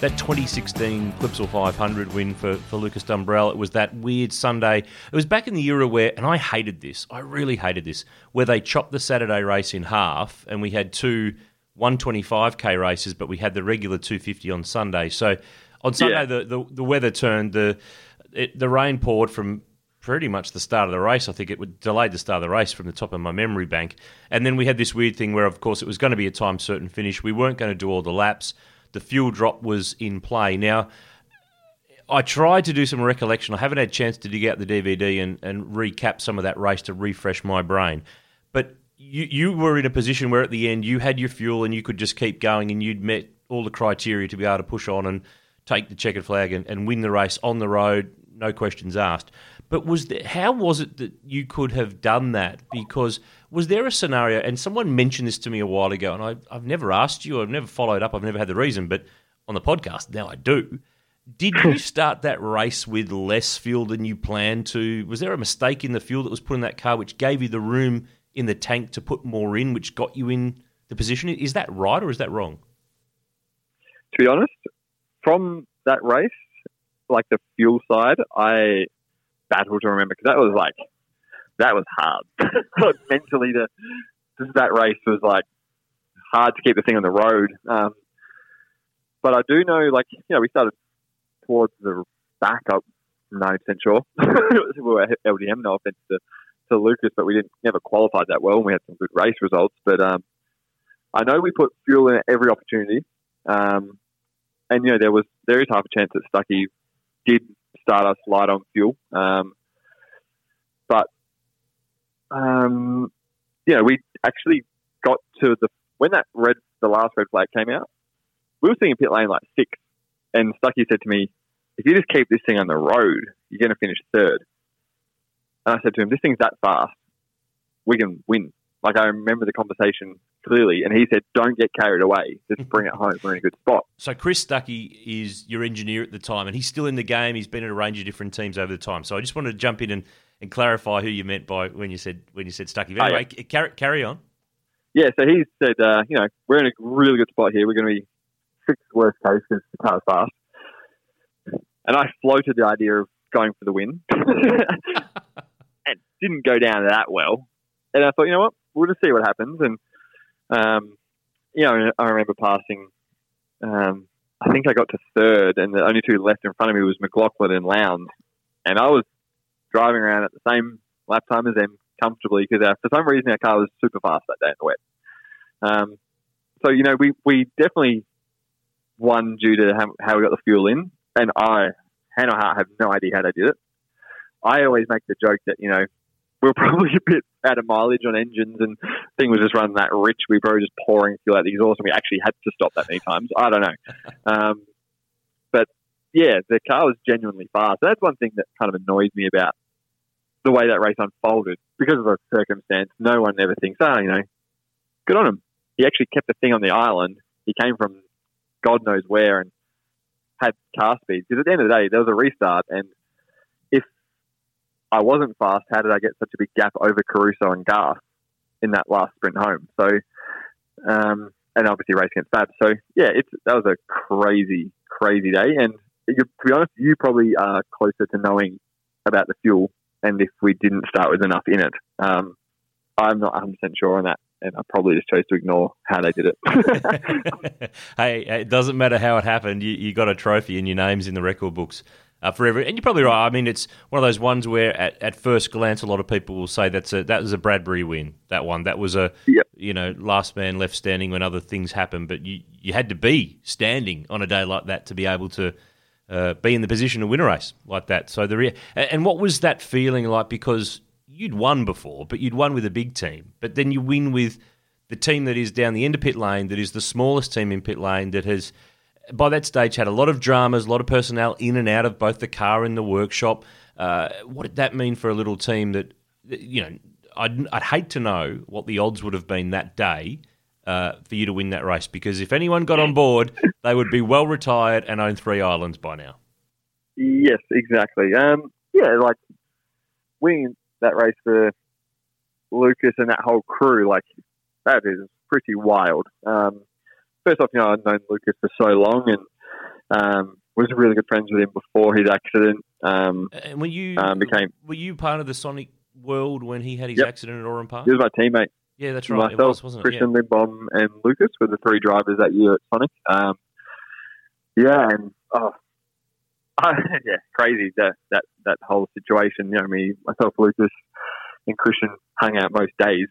That 2016 Clipsal 500 win for Lucas Dumbrell, it was that weird Sunday. It was back in the era where, and I hated this, I really hated this, where they chopped the Saturday race in half and we had two 125k races, but we had the regular 250 on Sunday. So on Sunday, the weather turned, the rain poured from pretty much the start of the race. I think it delayed the start of the race from the top of my memory bank. And then we had this weird thing where, of course, it was going to be a time certain finish. We weren't going to do all the laps. The fuel drop was in play. Now, I tried to do some recollection. I haven't had a chance to dig out the DVD and recap some of that race to refresh my brain. But you were in a position where at the end you had your fuel and you could just keep going and you'd met all the criteria to be able to push on and take the checkered flag and win the race on the road, no questions asked. But how was it that you could have done that? Because was there a scenario, and someone mentioned this to me a while ago, and I've never asked you, I've never followed up, I've never had the reason, but on the podcast now I do. Did you start that race with less fuel than you planned to? Was there a mistake in the fuel that was put in that car which gave you the room in the tank to put more in, which got you in the position? Is that right or is that wrong? To be honest, from that race, like the fuel side, I battle to remember because that was hard. Like mentally, that race was like hard to keep the thing on the road. But I do know, like, you know, we started towards the back up. I'm 90% sure we were LDM. No offense to Lucas, but we never qualified that well, and we had some good race results. But I know we put fuel in at every opportunity, and you know there is half a chance that Stucky did start us light on fuel, but yeah, we actually got to when the last red flag came out, we were sitting in pit lane like sixth, and Stucky said to me, "If you just keep this thing on the road, you're going to finish third." And I said to him, "This thing's that fast. We can win." Like, I remember the conversation clearly. And he said, "Don't get carried away. Just bring it home. We're in a good spot." So Chris Stucky is your engineer at the time, and he's still in the game. He's been at a range of different teams over the time. So I just wanted to jump in and clarify who you meant by when you said Stucky. But anyway, carry on. Yeah, so he said, you know, we're in a really good spot here. We're going to be sixth worst case because the car's fast. And I floated the idea of going for the win. And didn't go down that well. And I thought, you know what, we'll just see what happens. And, you know, I remember passing, I think I got to third, and the only two left in front of me was McLaughlin and Lowndes. And I was driving around at the same lap time as them comfortably because for some reason our car was super fast that day in the wet. So, you know, we definitely won due to how we got the fuel in. And I, hand on heart, have no idea how they did it. I always make the joke that, you know, we were probably a bit out of mileage on engines and thing was just running that rich. We were probably just pouring fuel out the exhaust and we actually had to stop that many times. I don't know. But yeah, the car was genuinely fast. That's one thing that kind of annoys me about the way that race unfolded. Because of the circumstance, no one ever thinks, you know, good on him. He actually kept the thing on the island. He came from God knows where and had car speed. Because at the end of the day, there was a restart, and I wasn't fast. How did I get such a big gap over Caruso and Garth in that last sprint home? So, and obviously race against that. So, yeah, that was a crazy, crazy day. And to be honest, you probably are closer to knowing about the fuel and if we didn't start with enough in it. I'm not 100% sure on that. And I probably just chose to ignore how they did it. Hey, it doesn't matter how it happened. You got a trophy and your name's in the record books. And you're probably right. I mean, it's one of those ones where, at first glance, a lot of people will say that was a Bradbury win. That one, that was a you know, last man left standing when other things happen. But you had to be standing on a day like that to be able to be in the position to win a race like that. So and what was that feeling like? Because you'd won before, but you'd won with a big team, but then you win with the team that is down the end of pit lane, that is the smallest team in pit lane, that has, by that stage, had a lot of dramas, a lot of personnel in and out of both the car and the workshop. What did that mean for a little team that, you know, I'd hate to know what the odds would have been that day for you to win that race, because if anyone got on board, they would be well retired and own three islands by now. Yes, exactly. Yeah, like winning that race for Lucas and that whole crew, like that is pretty wild. First off, you know, I've known Lucas for so long and was really good friends with him before his accident. And were you part of the Sonic World when he had his accident at Oran Park? He was my teammate. Yeah, that's right. Myself, it was, wasn't it? Christian Lindbom and Lucas were the three drivers that year at Sonic. Crazy that whole situation. You know, I mean, myself, Lucas, and Christian hung out most days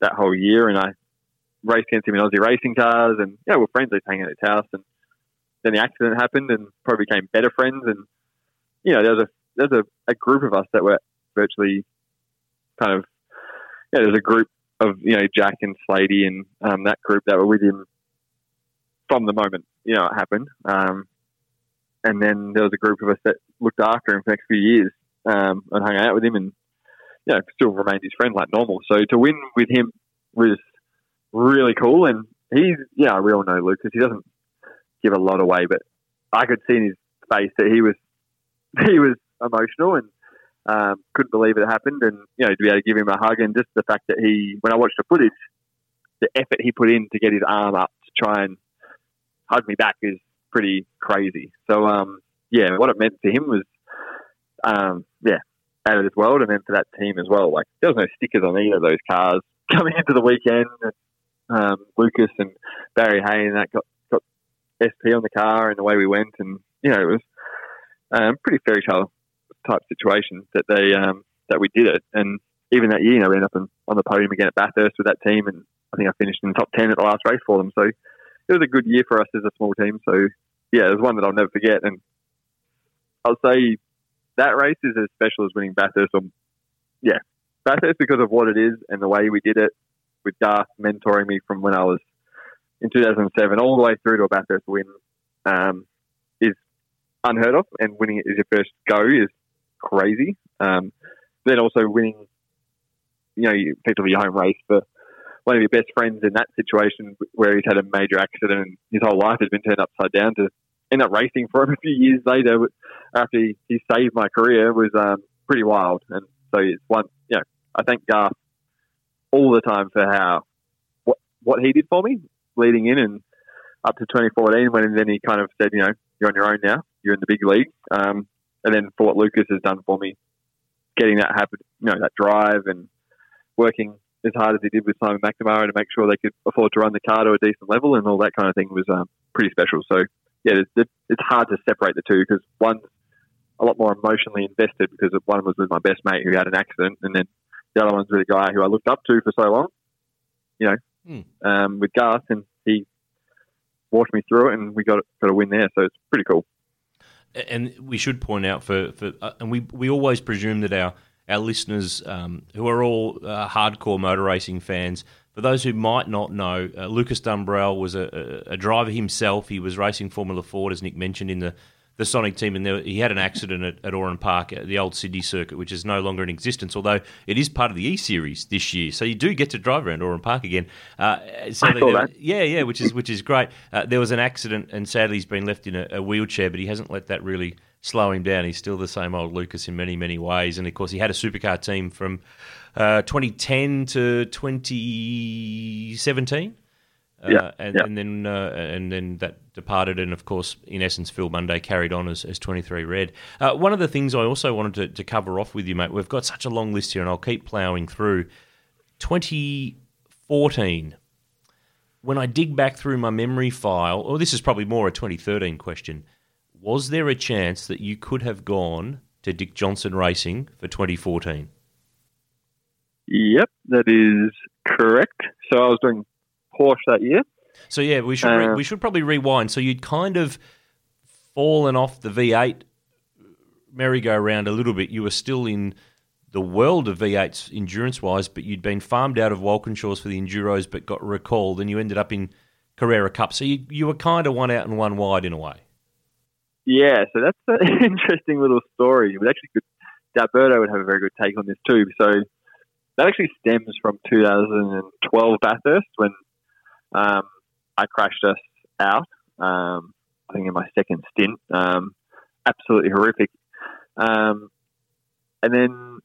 that whole year, and I raced against him in Aussie racing cars, and yeah, we're friends. He's hanging at his house, and then the accident happened, and probably became better friends. And you know, there's a group of us that were virtually kind of there's a group of Jack and Sladey and that group that were with him from the moment it happened. And then there was a group of us that looked after him for the next few years and hung out with him, and still remained his friend like normal. So to win with him was really cool, and he's we all know Lucas. He doesn't give a lot away, but I could see in his face that he was emotional and couldn't believe it happened. And to be able to give him a hug, and just the fact that when I watched the footage, the effort he put in to get his arm up to try and hug me back is pretty crazy. So what it meant to him was out of this world, and then for that team as well. Like, there was no stickers on either of those cars coming into the weekend. Lucas and Barry Hay and that got SP on the car, and the way we went, and it was pretty fairy tale type situation that they that we did it. And even that year, we ended up on the podium again at Bathurst with that team, and I think I finished in the top 10 at the last race for them. So it was a good year for us as a small team. So it was one that I'll never forget. And I'll say that race is as special as winning Bathurst. Bathurst, because of what it is and the way we did it, with Garth mentoring me from when I was in 2007 all the way through to a Bathurst win, is unheard of, and winning it as your first go is crazy. Then also winning, effectively your home race for one of your best friends in that situation where he's had a major accident and his whole life has been turned upside down, to end up racing for him a few years later after he saved my career was pretty wild. And so it's one, I thank Garth all the time for what he did for me leading in and up to 2014, when then he kind of said, you're on your own now, you're in the big league. And then for what Lucas has done for me, getting that happen, that drive and working as hard as he did with Simon McNamara to make sure they could afford to run the car to a decent level and all that kind of thing was pretty special. So, it's hard to separate the two, because one's a lot more emotionally invested, because one was with my best mate who had an accident, and then the other one's with a guy who I looked up to for so long, with Garth, and he walked me through it, and we got a win there. So it's pretty cool. And we should point out and we always presume that our listeners who are all hardcore motor racing fans, for those who might not know, Lucas Dumbrell was a driver himself. He was racing Formula Ford, as Nick mentioned, in the Sonic team, and he had an accident at Oran Park, at the old Sydney circuit, which is no longer in existence, although it is part of the E-Series this year. So you do get to drive around Oran Park again. Sadly, which is great. There was an accident, and sadly he's been left in a wheelchair, but he hasn't let that really slow him down. He's still the same old Lucas in many, many ways. And, of course, he had a supercar team from 2010 to 2017. And then that departed, and of course, in essence, Phil Munday carried on as 23 Red. One of the things I also wanted to cover off with you, mate, we've got such a long list here, and I'll keep ploughing through. 2014, when I dig back through my memory file, or this is probably more a 2013 question, was there a chance that you could have gone to Dick Johnson Racing for 2014? Yep, that is correct. So I was doing Porsche that year. So yeah, we should we should probably rewind. So you'd kind of fallen off the V8 merry-go-round a little bit. You were still in the world of V8s endurance-wise, but you'd been farmed out of Walkinshaws for the Enduros, but got recalled, and you ended up in Carrera Cup. So you were kind of one out and one wide in a way. Yeah, so that's an interesting little story. It was actually good. D'Alberto would have a very good take on this too. So that actually stems from 2012 Bathurst when I crashed us out, I think in my second stint. Absolutely horrific. And then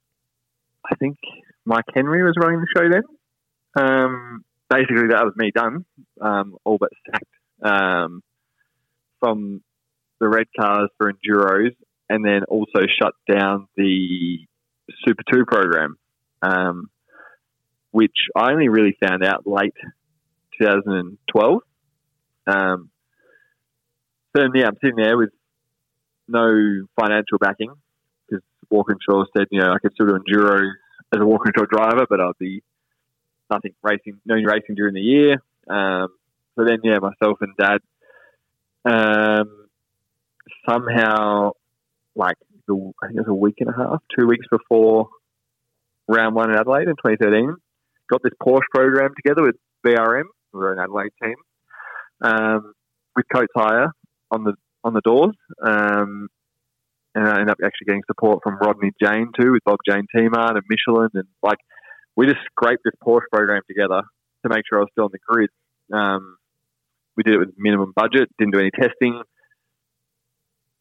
I think Mike Henry was running the show then. Basically, that was me done, all but sacked from the red cars for Enduros, and then also shut down the Super 2 program, which I only really found out late 2012. So yeah, I'm sitting there with no financial backing because Walkinshaw said, you know, I could still do Enduro as a Walkinshaw driver, but I'd be nothing racing, no racing during the year. So then, yeah, myself and Dad somehow, like, I think it was a week and a half, 2 weeks before round one in Adelaide in 2013, got this Porsche program together with BRM, we're an Adelaide team, with Coates Hire on the doors. And I ended up actually getting support from Rodney Jane too, with Bob Jane Teamart and Michelin, and like, we just scraped this Porsche program together to make sure I was still on the grid. We did it with minimum budget, didn't do any testing.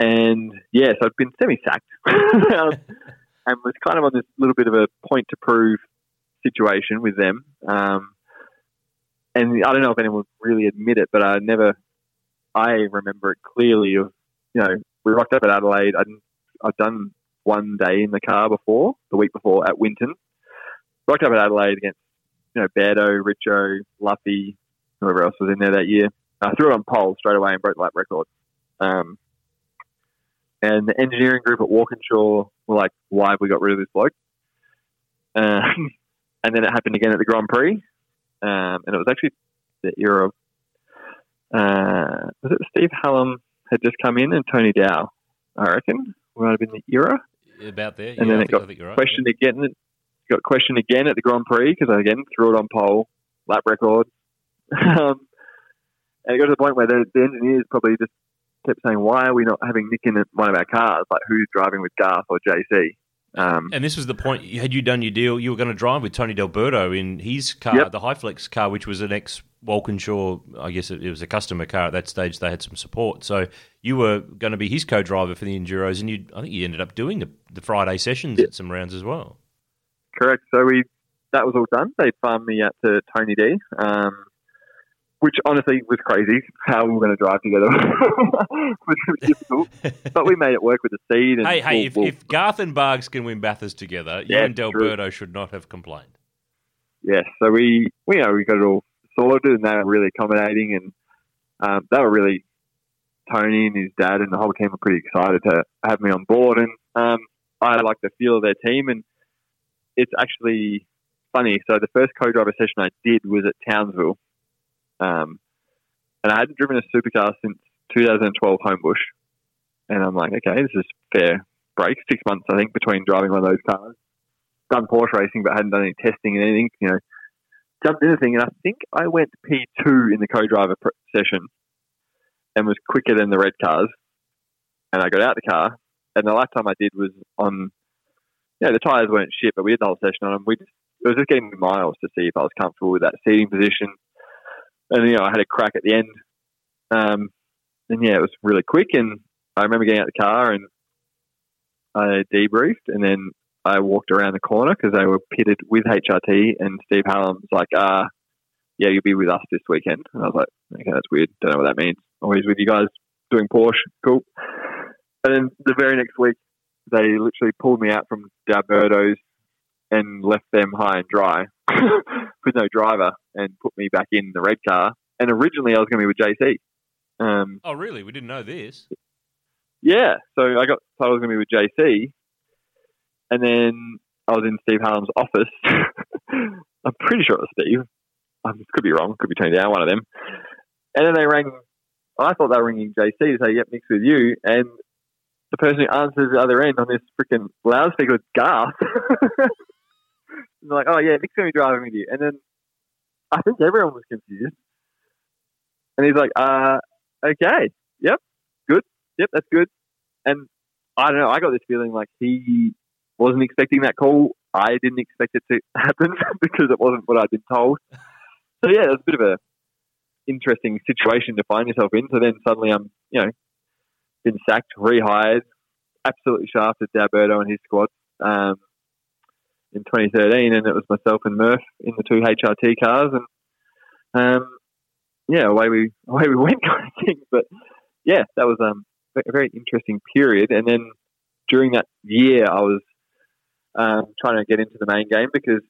And yeah, so I've been semi-sacked and was kind of on this little bit of a point to prove situation with them. And I don't know if anyone would really admit it, but I remember it clearly of, you know, we rocked up at Adelaide. I'd done one day in the car before, the week before at Winton. Rocked up at Adelaide against, you know, Beardo, Richo, Luffy, whoever else was in there that year. I threw it on pole straight away and broke the lap record. And the engineering group at Walkinshaw were like, why have we got rid of this bloke? And then it happened again at the Grand Prix. And it was actually the era of, was it Steve Hallam had just come in and Tony Dow, I reckon. Might have been the era. About there, yeah. And then it got questioned again at the Grand Prix because I, again, threw it on pole, lap record. And it got to the point where the engineers probably just kept saying, why are we not having Nick in one of our cars? Like, who's driving with Garth or JC? And this was the point, had you done your deal, you were going to drive with Tony D'Alberto in his car, yep. The Highflex car, which was an ex-Walkinshaw, I guess it was a customer car at that stage, they had some support. So you were going to be his co-driver for the Enduros, and I think you ended up doing the Friday sessions, yep, at some rounds as well. Correct. So that was all done. They farmed me out to Tony D, which honestly was crazy how we were going to drive together, which was difficult. But we made it work with the seed. And if Garth and Bargs can win Bathurst together, yeah, you and D'Alberto should not have complained. Yes. Yeah, so we got it all sorted, and they were really accommodating, and they were really, Tony and his dad and the whole team were pretty excited to have me on board, and I liked the feel of their team, and it's actually funny. So the first co-driver session I did was at Townsville. And I hadn't driven a supercar since 2012 Homebush. And I'm like, okay, this is fair break. 6 months, I think, between driving one of those cars. Done Porsche racing, but hadn't done any testing and anything, you know. Jumped into the thing, and I think I went P2 in the co-driver session and was quicker than the red cars. And I got out the car, and the last time I did was on... Yeah, the tyres weren't shit, but we did the whole session on them. It was just getting miles to see if I was comfortable with that seating position. And, you know, I had a crack at the end. And, yeah, it was really quick. And I remember getting out the car and I debriefed. And then I walked around the corner because they were pitted with HRT. And Steve Hallam was like, yeah, you'll be with us this weekend. And I was like, okay, that's weird. Don't know what that means. Always with you guys doing Porsche. Cool. And then the very next week, they literally pulled me out from D'Alberto's and left them high and dry with no driver and put me back in the red car. And originally I was going to be with JC. Oh, really? We didn't know this. Yeah. So I got told I was going to be with JC. And then I was in Steve Hallam's office. I'm pretty sure it was Steve. I could be wrong. Could be Tony Down, one of them. And then they rang. I thought they were ringing JC to say, yep, Nick's with you. And the person who answers the other end on this freaking loudspeaker is Garth. And they're like, oh, yeah, Nick's going to be driving with you. And then I think everyone was confused. And he's like, okay, yep, good. Yep, that's good. And I don't know, I got this feeling like he wasn't expecting that call I didn't expect it to happen because it wasn't what I'd been told. So yeah, it was a bit of an interesting situation to find yourself in. So then suddenly I'm, you know, been sacked, rehired, absolutely shafted D'Alberto and his squad in 2013, and it was myself and Murph in the two HRT cars, and yeah, away we went kind of thing. But yeah, that was a very interesting period. And then during that year, I was trying to get into the main game because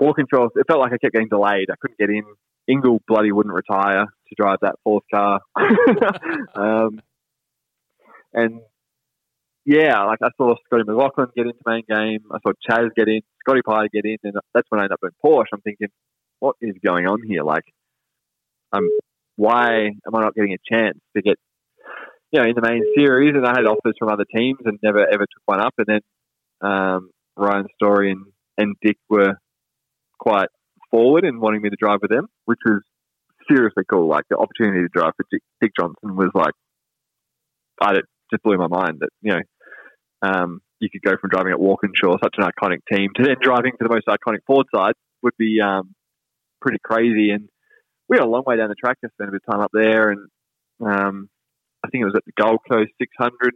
Walkinshaw, it felt like I kept getting delayed. I couldn't get in. Ingle bloody wouldn't retire to drive that fourth car. And yeah, like I saw Scotty McLaughlin get into main game. I saw Chaz get in, Scotty Pye get in, and that's when I ended up in Porsche. I'm thinking, what is going on here? Like, why am I not getting a chance to get, you know, in the main series? And I had offers from other teams and never ever took one up. And then Ryan Story and Dick were quite forward in wanting me to drive with them, which was seriously cool. Like, the opportunity to drive for Dick Johnson was like, it just blew my mind that, you know, you could go from driving at Walkinshaw, such an iconic team, to then driving to the most iconic Ford side would be pretty crazy. And we had a long way down the track. I spent a bit of time up there, and I think it was at the Gold Coast 600,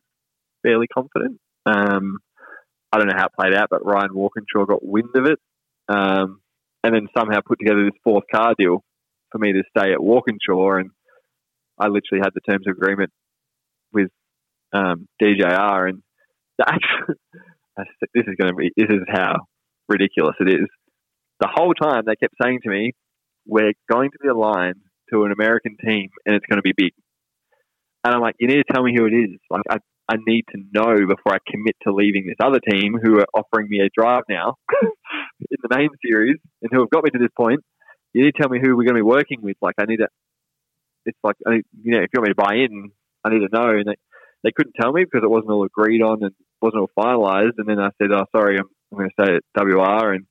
fairly confident. I don't know how it played out, but Ryan Walkinshaw got wind of it, and then somehow put together this fourth car deal for me to stay at Walkinshaw, and I literally had the terms of agreement with DJR, and this is how ridiculous it is. The whole time they kept saying to me, we're going to be aligned to an American team and it's going to be big. And I'm like, you need to tell me who it is. Like, I need to know before I commit to leaving this other team who are offering me a drive now in the main series and who have got me to this point. You need to tell me who we're going to be working with. Like, I need to, it's like, you know, if you want me to buy in, I need to know. And they couldn't tell me because it wasn't all agreed on and wasn't all finalised. And then I said, oh, sorry, I'm going to stay at WR. And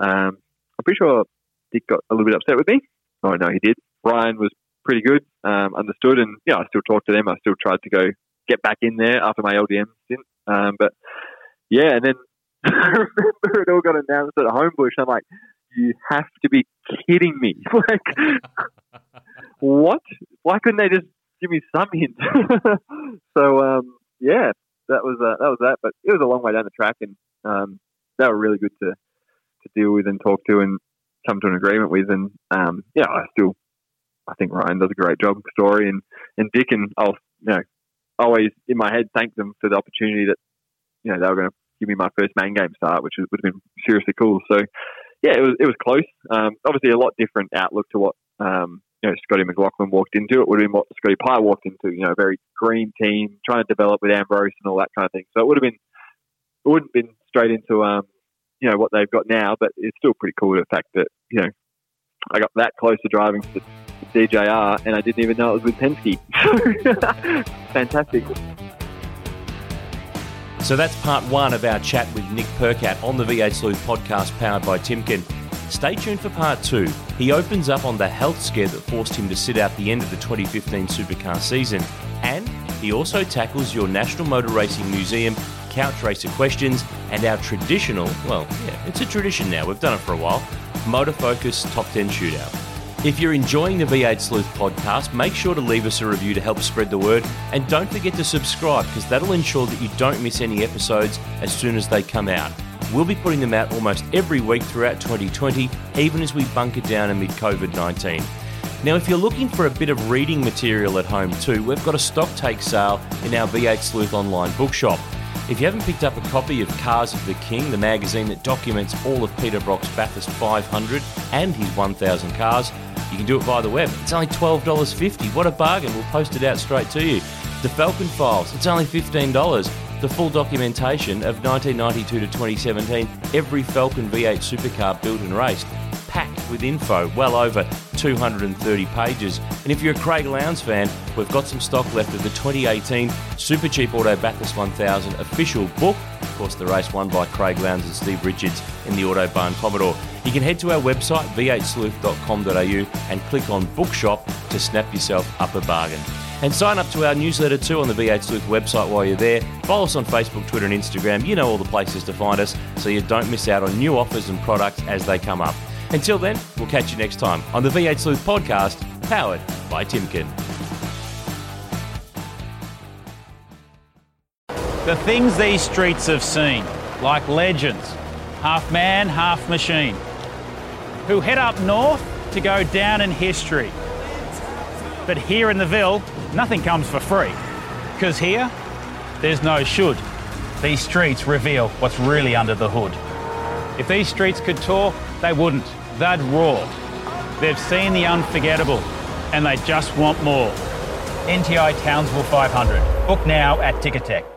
I'm pretty sure Dick got a little bit upset with me. Oh, no, he did. Ryan was pretty good, understood. And, yeah, I still talked to them. I still tried to go get back in there after my LDM stint. But, yeah, and then I remember it all got announced at Homebush. I'm like, you have to be kidding me. Like, what? Why couldn't they just give me some hint? So, yeah, that was that. But it was a long way down the track, and they were really good to deal with and talk to and come to an agreement with. And yeah, I think Ryan does a great job, Story and Dick, and I'll, you know, always in my head thank them for the opportunity that, you know, they were going to give me my first main game start, which would have been seriously cool. So yeah, it was close. Obviously a lot different outlook to what you know, Scotty McLaughlin walked into. It would have been what Scotty Pye walked into, you know, a very green team, trying to develop with Ambrose and all that kind of thing. So it wouldn't have been straight into you know, what they've got now, but it's still pretty cool, the fact that, you know, I got that close to driving to DJR and I didn't even know it was with Penske. Fantastic. So that's part one of our chat with Nick Percat on the V8 Sleuth podcast, powered by Timken. Stay tuned for part two. He opens up on the health scare that forced him to sit out the end of the 2015 supercar season, and he also tackles your National Motor Racing Museum Couch Racer questions and our traditional, well, yeah, it's a tradition now, we've done it for a while, Motor Focus Top 10 Shootout. If you're enjoying the V8 Sleuth podcast, make sure to leave us a review to help spread the word, and don't forget to subscribe, because that'll ensure that you don't miss any episodes as soon as they come out. We'll be putting them out almost every week throughout 2020, even as we bunker down amid COVID-19. Now, if you're looking for a bit of reading material at home too, we've got a stock take sale in our V8 Sleuth online bookshop. If you haven't picked up a copy of Cars of the King, the magazine that documents all of Peter Brock's Bathurst 500 and his 1,000 cars, you can do it via the web. It's only $12.50. What a bargain. We'll post it out straight to you. The Falcon Files, it's only $15. The full documentation of 1992 to 2017, every Falcon V8 supercar built and raced, packed with info, well over 230 pages. And if you're a Craig Lowndes fan, we've got some stock left of the 2018 Super Cheap Auto Bathurst 1000 official book. Of course, the race won by Craig Lowndes and Steve Richards in the Autobarn Commodore. You can head to our website, v8sleuth.com.au, and click on Bookshop to snap yourself up a bargain. And sign up to our newsletter too on the V8 Sleuth website while you're there. Follow us on Facebook, Twitter and Instagram. You know all the places to find us so you don't miss out on new offers and products as they come up. Until then, we'll catch you next time on the V8 Sleuth podcast, powered by Timken. The things these streets have seen, like legends, half man, half machine, who head up north to go down in history. But here in the Ville, nothing comes for free, because here, there's no should. These streets reveal what's really under the hood. If these streets could talk, they wouldn't. They'd roar. They've seen the unforgettable, and they just want more. NTI Townsville 500. Book now at Ticketek.